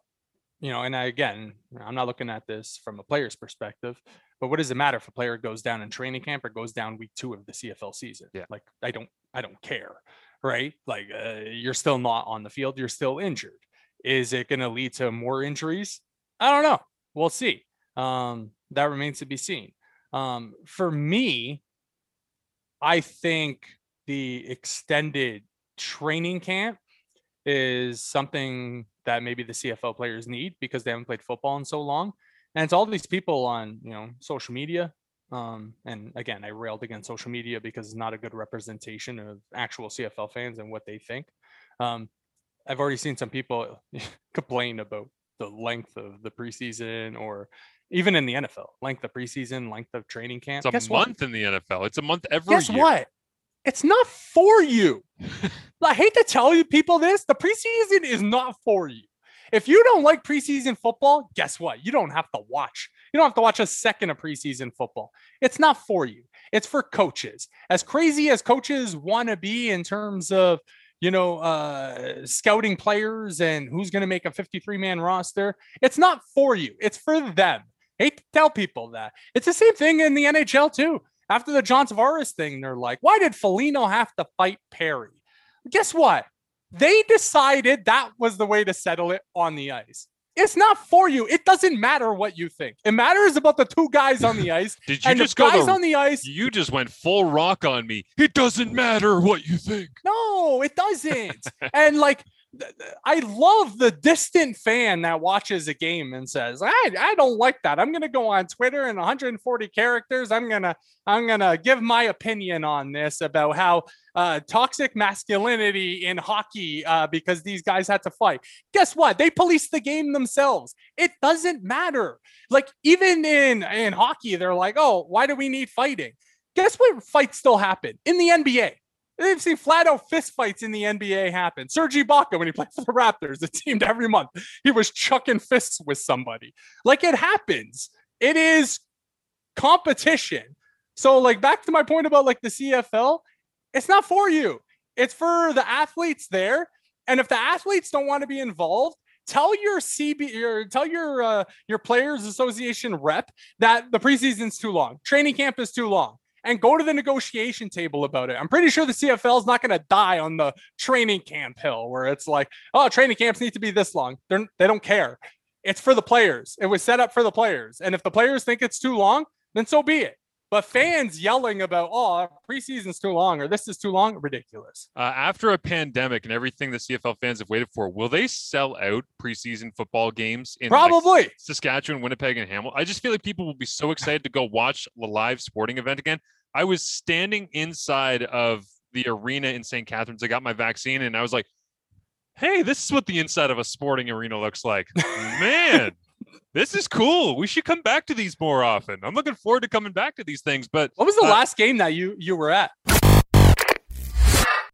looking at this from a player's perspective, but what does it matter if a player goes down in training camp or goes down week 2 of the CFL season? Yeah. Like, I don't care, right? Like, you're still not on the field. You're still injured. Is it going to lead to more injuries? I don't know. We'll see. That remains to be seen. For me, I think the extended training camp is something that maybe the CFL players need because they haven't played football in so long. And it's all these people on, social media. And again, I railed against social media because it's not a good representation of actual CFL fans and what they think. I've already seen some people complain about the length of the preseason, or even in the NFL, length of preseason, length of training camp. It's a month in the NFL. It's a month every year. Guess what? It's not for you. I hate to tell you people this. The preseason is not for you. If you don't like preseason football, guess what? You don't have to watch. You don't have to watch a second of preseason football. It's not for you. It's for coaches. As crazy as coaches want to be in terms of, scouting players and who's going to make a 53-man roster, it's not for you. It's for them. I hate to tell people that. It's the same thing in the NHL too. After the John Tavares thing, they're like, why did Foligno have to fight Perry? Guess what? They decided that was the way to settle it on the ice. It's not for you. It doesn't matter what you think. It matters about the two guys on the ice. Did you and just the guys on the ice? You just went full rock on me. It doesn't matter what you think. No, it doesn't. And I love the distant fan that watches a game and says, I don't like that. I'm going to go on Twitter and 140 characters. I'm going to give my opinion on this about how toxic masculinity in hockey because these guys had to fight. Guess what? They police the game themselves. It doesn't matter. Like, even in hockey, they're like, oh, why do we need fighting? Guess what? Fights still happen in the NBA. They've seen flat-out fistfights in the NBA happen. Serge Ibaka, when he played for the Raptors, it seemed every month he was chucking fists with somebody. Like, it happens. It is competition. So, like, back to my point about, like, the CFL, it's not for you. It's for the athletes there. And if the athletes don't want to be involved, tell your Players Association rep that the preseason's too long, training camp is too long, and go to the negotiation table about it. I'm pretty sure the CFL is not going to die on the training camp hill where it's like, oh, training camps need to be this long. They don't care. It's for the players. It was set up for the players. And if the players think it's too long, then so be it. But fans yelling about, oh, preseason's too long or this is too long, ridiculous. After a pandemic and everything the CFL fans have waited for, will they sell out preseason football games in probably like Saskatchewan, Winnipeg, and Hamilton? I just feel like people will be so excited to go watch the live sporting event again. I was standing inside of the arena in St. Catharines. I got my vaccine and I was like, hey, this is what the inside of a sporting arena looks like. Man. This is cool. We should come back to these more often. I'm looking forward to coming back to these things. But what was the last game that you were at?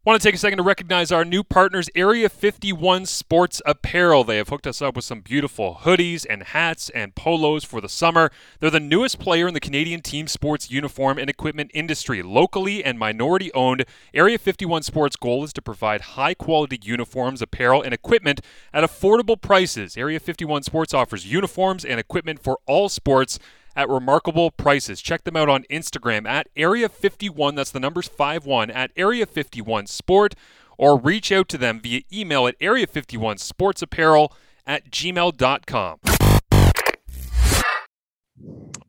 Want to take a second to recognize our new partners, Area 51 Sports Apparel. They have hooked us up with some beautiful hoodies and hats and polos for the summer. They're the newest player in the Canadian team sports uniform and equipment industry. Locally and minority owned, Area 51 Sports' goal is to provide high quality uniforms, apparel, and equipment at affordable prices. Area 51 Sports offers uniforms and equipment for all sports at remarkable prices. Check them out on Instagram at Area 51. That's the numbers 51 at Area 51 Sport, or reach out to them via email at Area 51 Sports Apparel at gmail.com.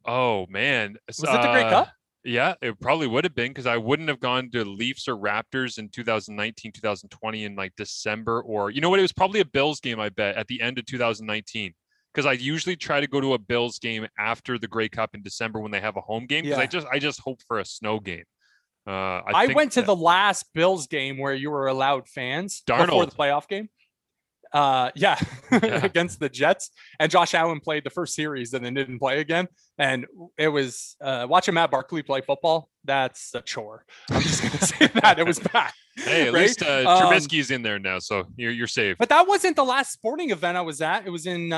Oh, man. Was it the Grey Cup? Yeah, it probably would have been, because I wouldn't have gone to Leafs or Raptors in 2019, 2020 in like December, or you know what? It was probably a Bills game, I bet, at the end of 2019. Because I usually try to go to a Bills game after the Grey Cup in December when they have a home game. Because I just hope for a snow game. I went to the last Bills game where you were allowed fans before the playoff game. Against the Jets. And Josh Allen played the first series and then didn't play again. And it was watching Matt Barkley play football. That's a chore. I'm just going to say that. It was bad. Hey, at least Trubisky's in there now, so you're safe. But that wasn't the last sporting event I was at. It was in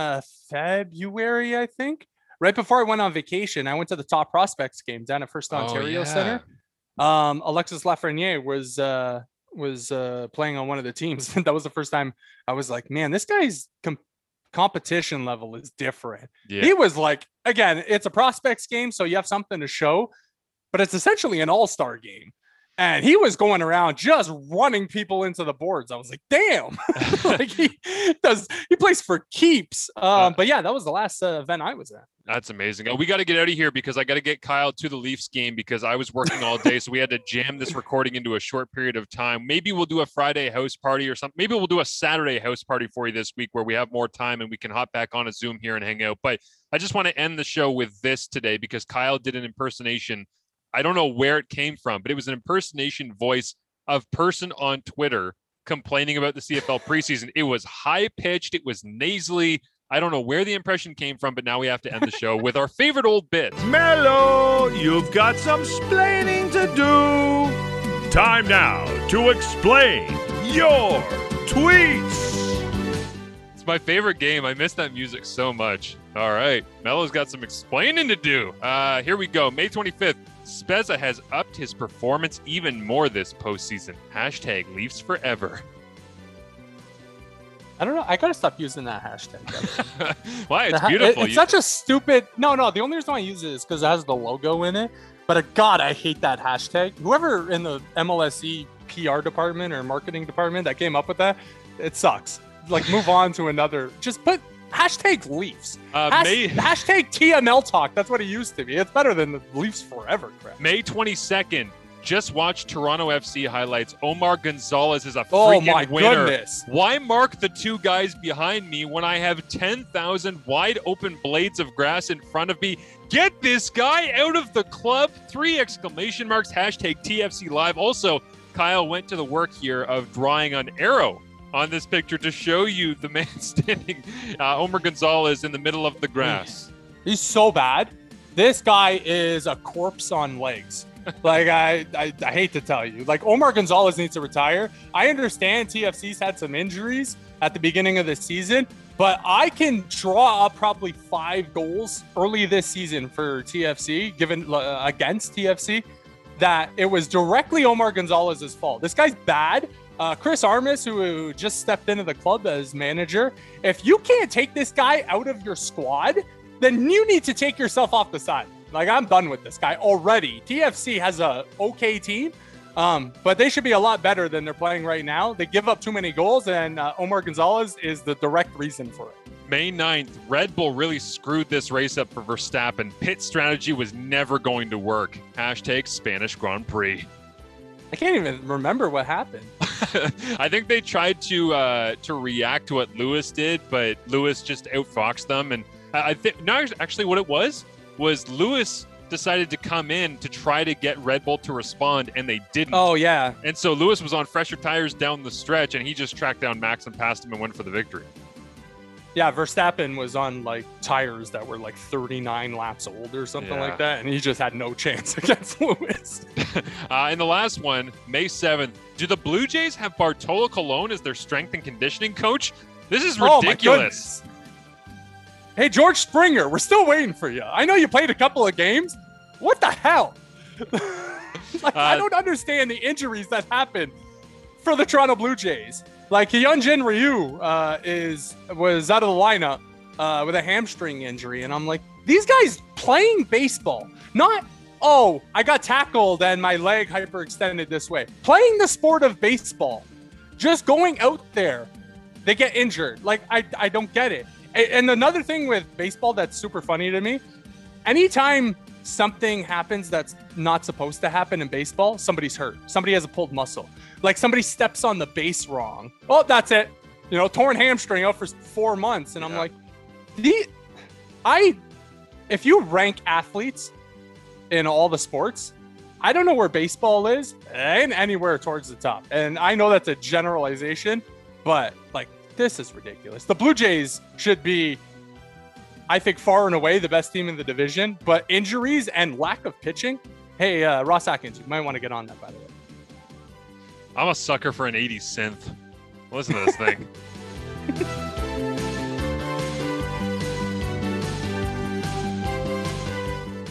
February, I think. Right before I went on vacation, I went to the Top Prospects game down at First Ontario Center. Alexis Lafreniere was playing on one of the teams. That was the first time I was like, man, this guy's competition level is different. Yeah. He was like, again, it's a prospects game, so you have something to show, but it's essentially an all-star game. And he was going around just running people into the boards. I was like, damn, like he plays for keeps. But yeah, that was the last event I was at. That's amazing. We got to get out of here because I got to get Kyle to the Leafs game because I was working all day. So we had to jam this recording into a short period of time. Maybe we'll do a Friday house party or something. Maybe we'll do a Saturday house party for you this week where we have more time and we can hop back on a Zoom here and hang out. But I just want to end the show with this today because Kyle did an impersonation. I don't know where it came from, but it was an impersonation voice of person on Twitter complaining about the CFL preseason. It was high-pitched. It was nasally. I don't know where the impression came from, but now we have to end the show with our favorite old bit. Mello, you've got some splaining to do. Time now to explain your tweets. It's my favorite game. I miss that music so much. All right. Mello's got some explaining to do. Here we go. May 25th. Spezza has upped his performance even more this postseason. Hashtag Leafs forever. I don't know. I gotta stop using that hashtag. Why? It's beautiful. It's such a stupid. No. The only reason I use it is because it has the logo in it. But God, I hate that hashtag. Whoever in the MLSE PR department or marketing department that came up with that, it sucks. Like, move on to another. Just put hashtag Leafs. Hashtag TML talk. That's what it used to be. It's better than the Leafs forever crap. May 22nd. Just watch Toronto FC highlights. Omar Gonzalez is a freaking winner. Goodness. Why mark the two guys behind me when I have 10,000 wide open blades of grass in front of me? Get this guy out of the club. 3 exclamation marks. Hashtag TFC live. Also, Kyle went to the work here of drawing an arrow on this picture to show you the man standing, Omar Gonzalez, in the middle of the grass. He's so bad. This guy is a corpse on legs. Like, I hate to tell you. Like, Omar Gonzalez needs to retire. I understand TFC's had some injuries at the beginning of the season, but I can draw up probably 5 goals early this season for TFC, against TFC, that it was directly Omar Gonzalez's fault. This guy's bad. Chris Armas, who just stepped into the club as manager, if you can't take this guy out of your squad, then you need to take yourself off the side. Like, I'm done with this guy already. TFC has a okay team, but they should be a lot better than they're playing right now. They give up too many goals, and Omar Gonzalez is the direct reason for it. May 9th, Red Bull really screwed this race up for Verstappen. Pit strategy was never going to work. # Spanish Grand Prix. I can't even remember what happened. I think they tried to react to what Lewis did, but Lewis just outfoxed them. And I think actually what it was Lewis decided to come in to try to get Red Bull to respond, and they didn't. Oh, yeah. And so Lewis was on fresher tires down the stretch, and he just tracked down Max and passed him and went for the victory. Yeah, Verstappen was on like tires that were like 39 laps old or something like that, and he just had no chance against Lewis. And the last one, May 7th, do the Blue Jays have Bartolo Colon as their strength and conditioning coach? This is ridiculous. Oh, hey, George Springer, we're still waiting for you. I know you played a couple of games. What the hell? I don't understand the injuries that happened for the Toronto Blue Jays. Like, Hyunjin Ryu was out of the lineup with a hamstring injury. And I'm like, these guys playing baseball, not, oh, I got tackled and my leg hyperextended this way. Playing the sport of baseball, just going out there, they get injured. Like, I don't get it. And another thing with baseball that's super funny to me, anytime something happens that's not supposed to happen in baseball, somebody's hurt. Somebody has a pulled muscle. Like, somebody steps on the base wrong. Oh, that's it. You know, torn hamstring out for 4 months. And I'm like, if you rank athletes in all the sports, I don't know where baseball is. It ain't anywhere towards the top. And I know that's a generalization, but like, this is ridiculous. The Blue Jays should be, I think, far and away the best team in the division, but injuries and lack of pitching. Hey, Ross Atkins, you might want to get on that, by the way. I'm a sucker for an 80s synth. Listen to this thing.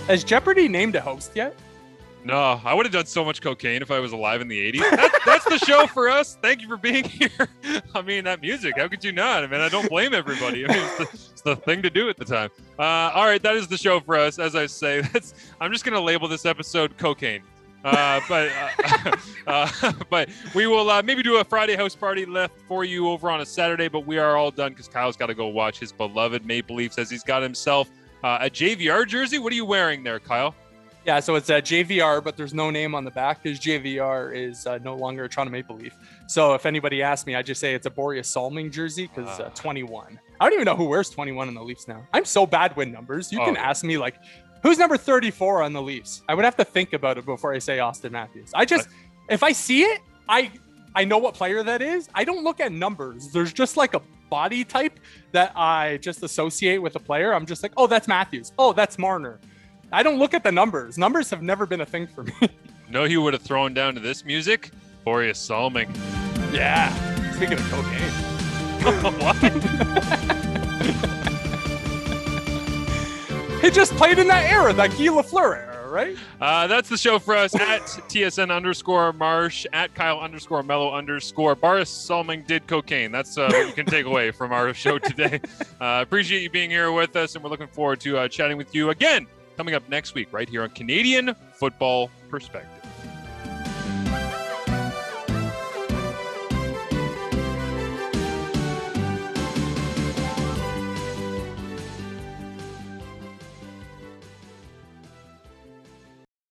Has Jeopardy named a host yet? No, I would have done so much cocaine if I was alive in the 80s. That's the show for us. Thank you for being here. I mean, that music, how could you not? I mean, I don't blame everybody. I mean, it's the thing to do at the time. All right, that is the show for us. As I say, I'm just going to label this episode cocaine. But we will maybe do a Friday house party left for you over on a Saturday, but we are all done because Kyle's got to go watch his beloved Maple Leafs as he's got himself a JVR jersey. What are you wearing there, Kyle? Yeah, so it's a JVR, but there's no name on the back because JVR is no longer a Toronto Maple Leaf. So if anybody asks me, I just say it's a Boreas Salming jersey because 21. I don't even know who wears 21 in the Leafs now. I'm so bad with numbers. You can ask me like, who's number 34 on the Leafs? I would have to think about it before I say Austin Matthews. If I see it, I know what player that is. I don't look at numbers. There's just like a body type that I just associate with a player. I'm just like, oh, that's Matthews. Oh, that's Marner. I don't look at the numbers. Numbers have never been a thing for me. No, he would have thrown down to this music. Boreas Salming. Yeah. Speaking of cocaine. What? He just played in that era, that Guy Lafleur era, right? That's the show for us at TSN_Marsh, at Kyle_Mello_ Boreas Salming did cocaine. That's what you can take away from our show today. Appreciate you being here with us, and we're looking forward to chatting with you again coming up next week right here on Canadian Football Perspective.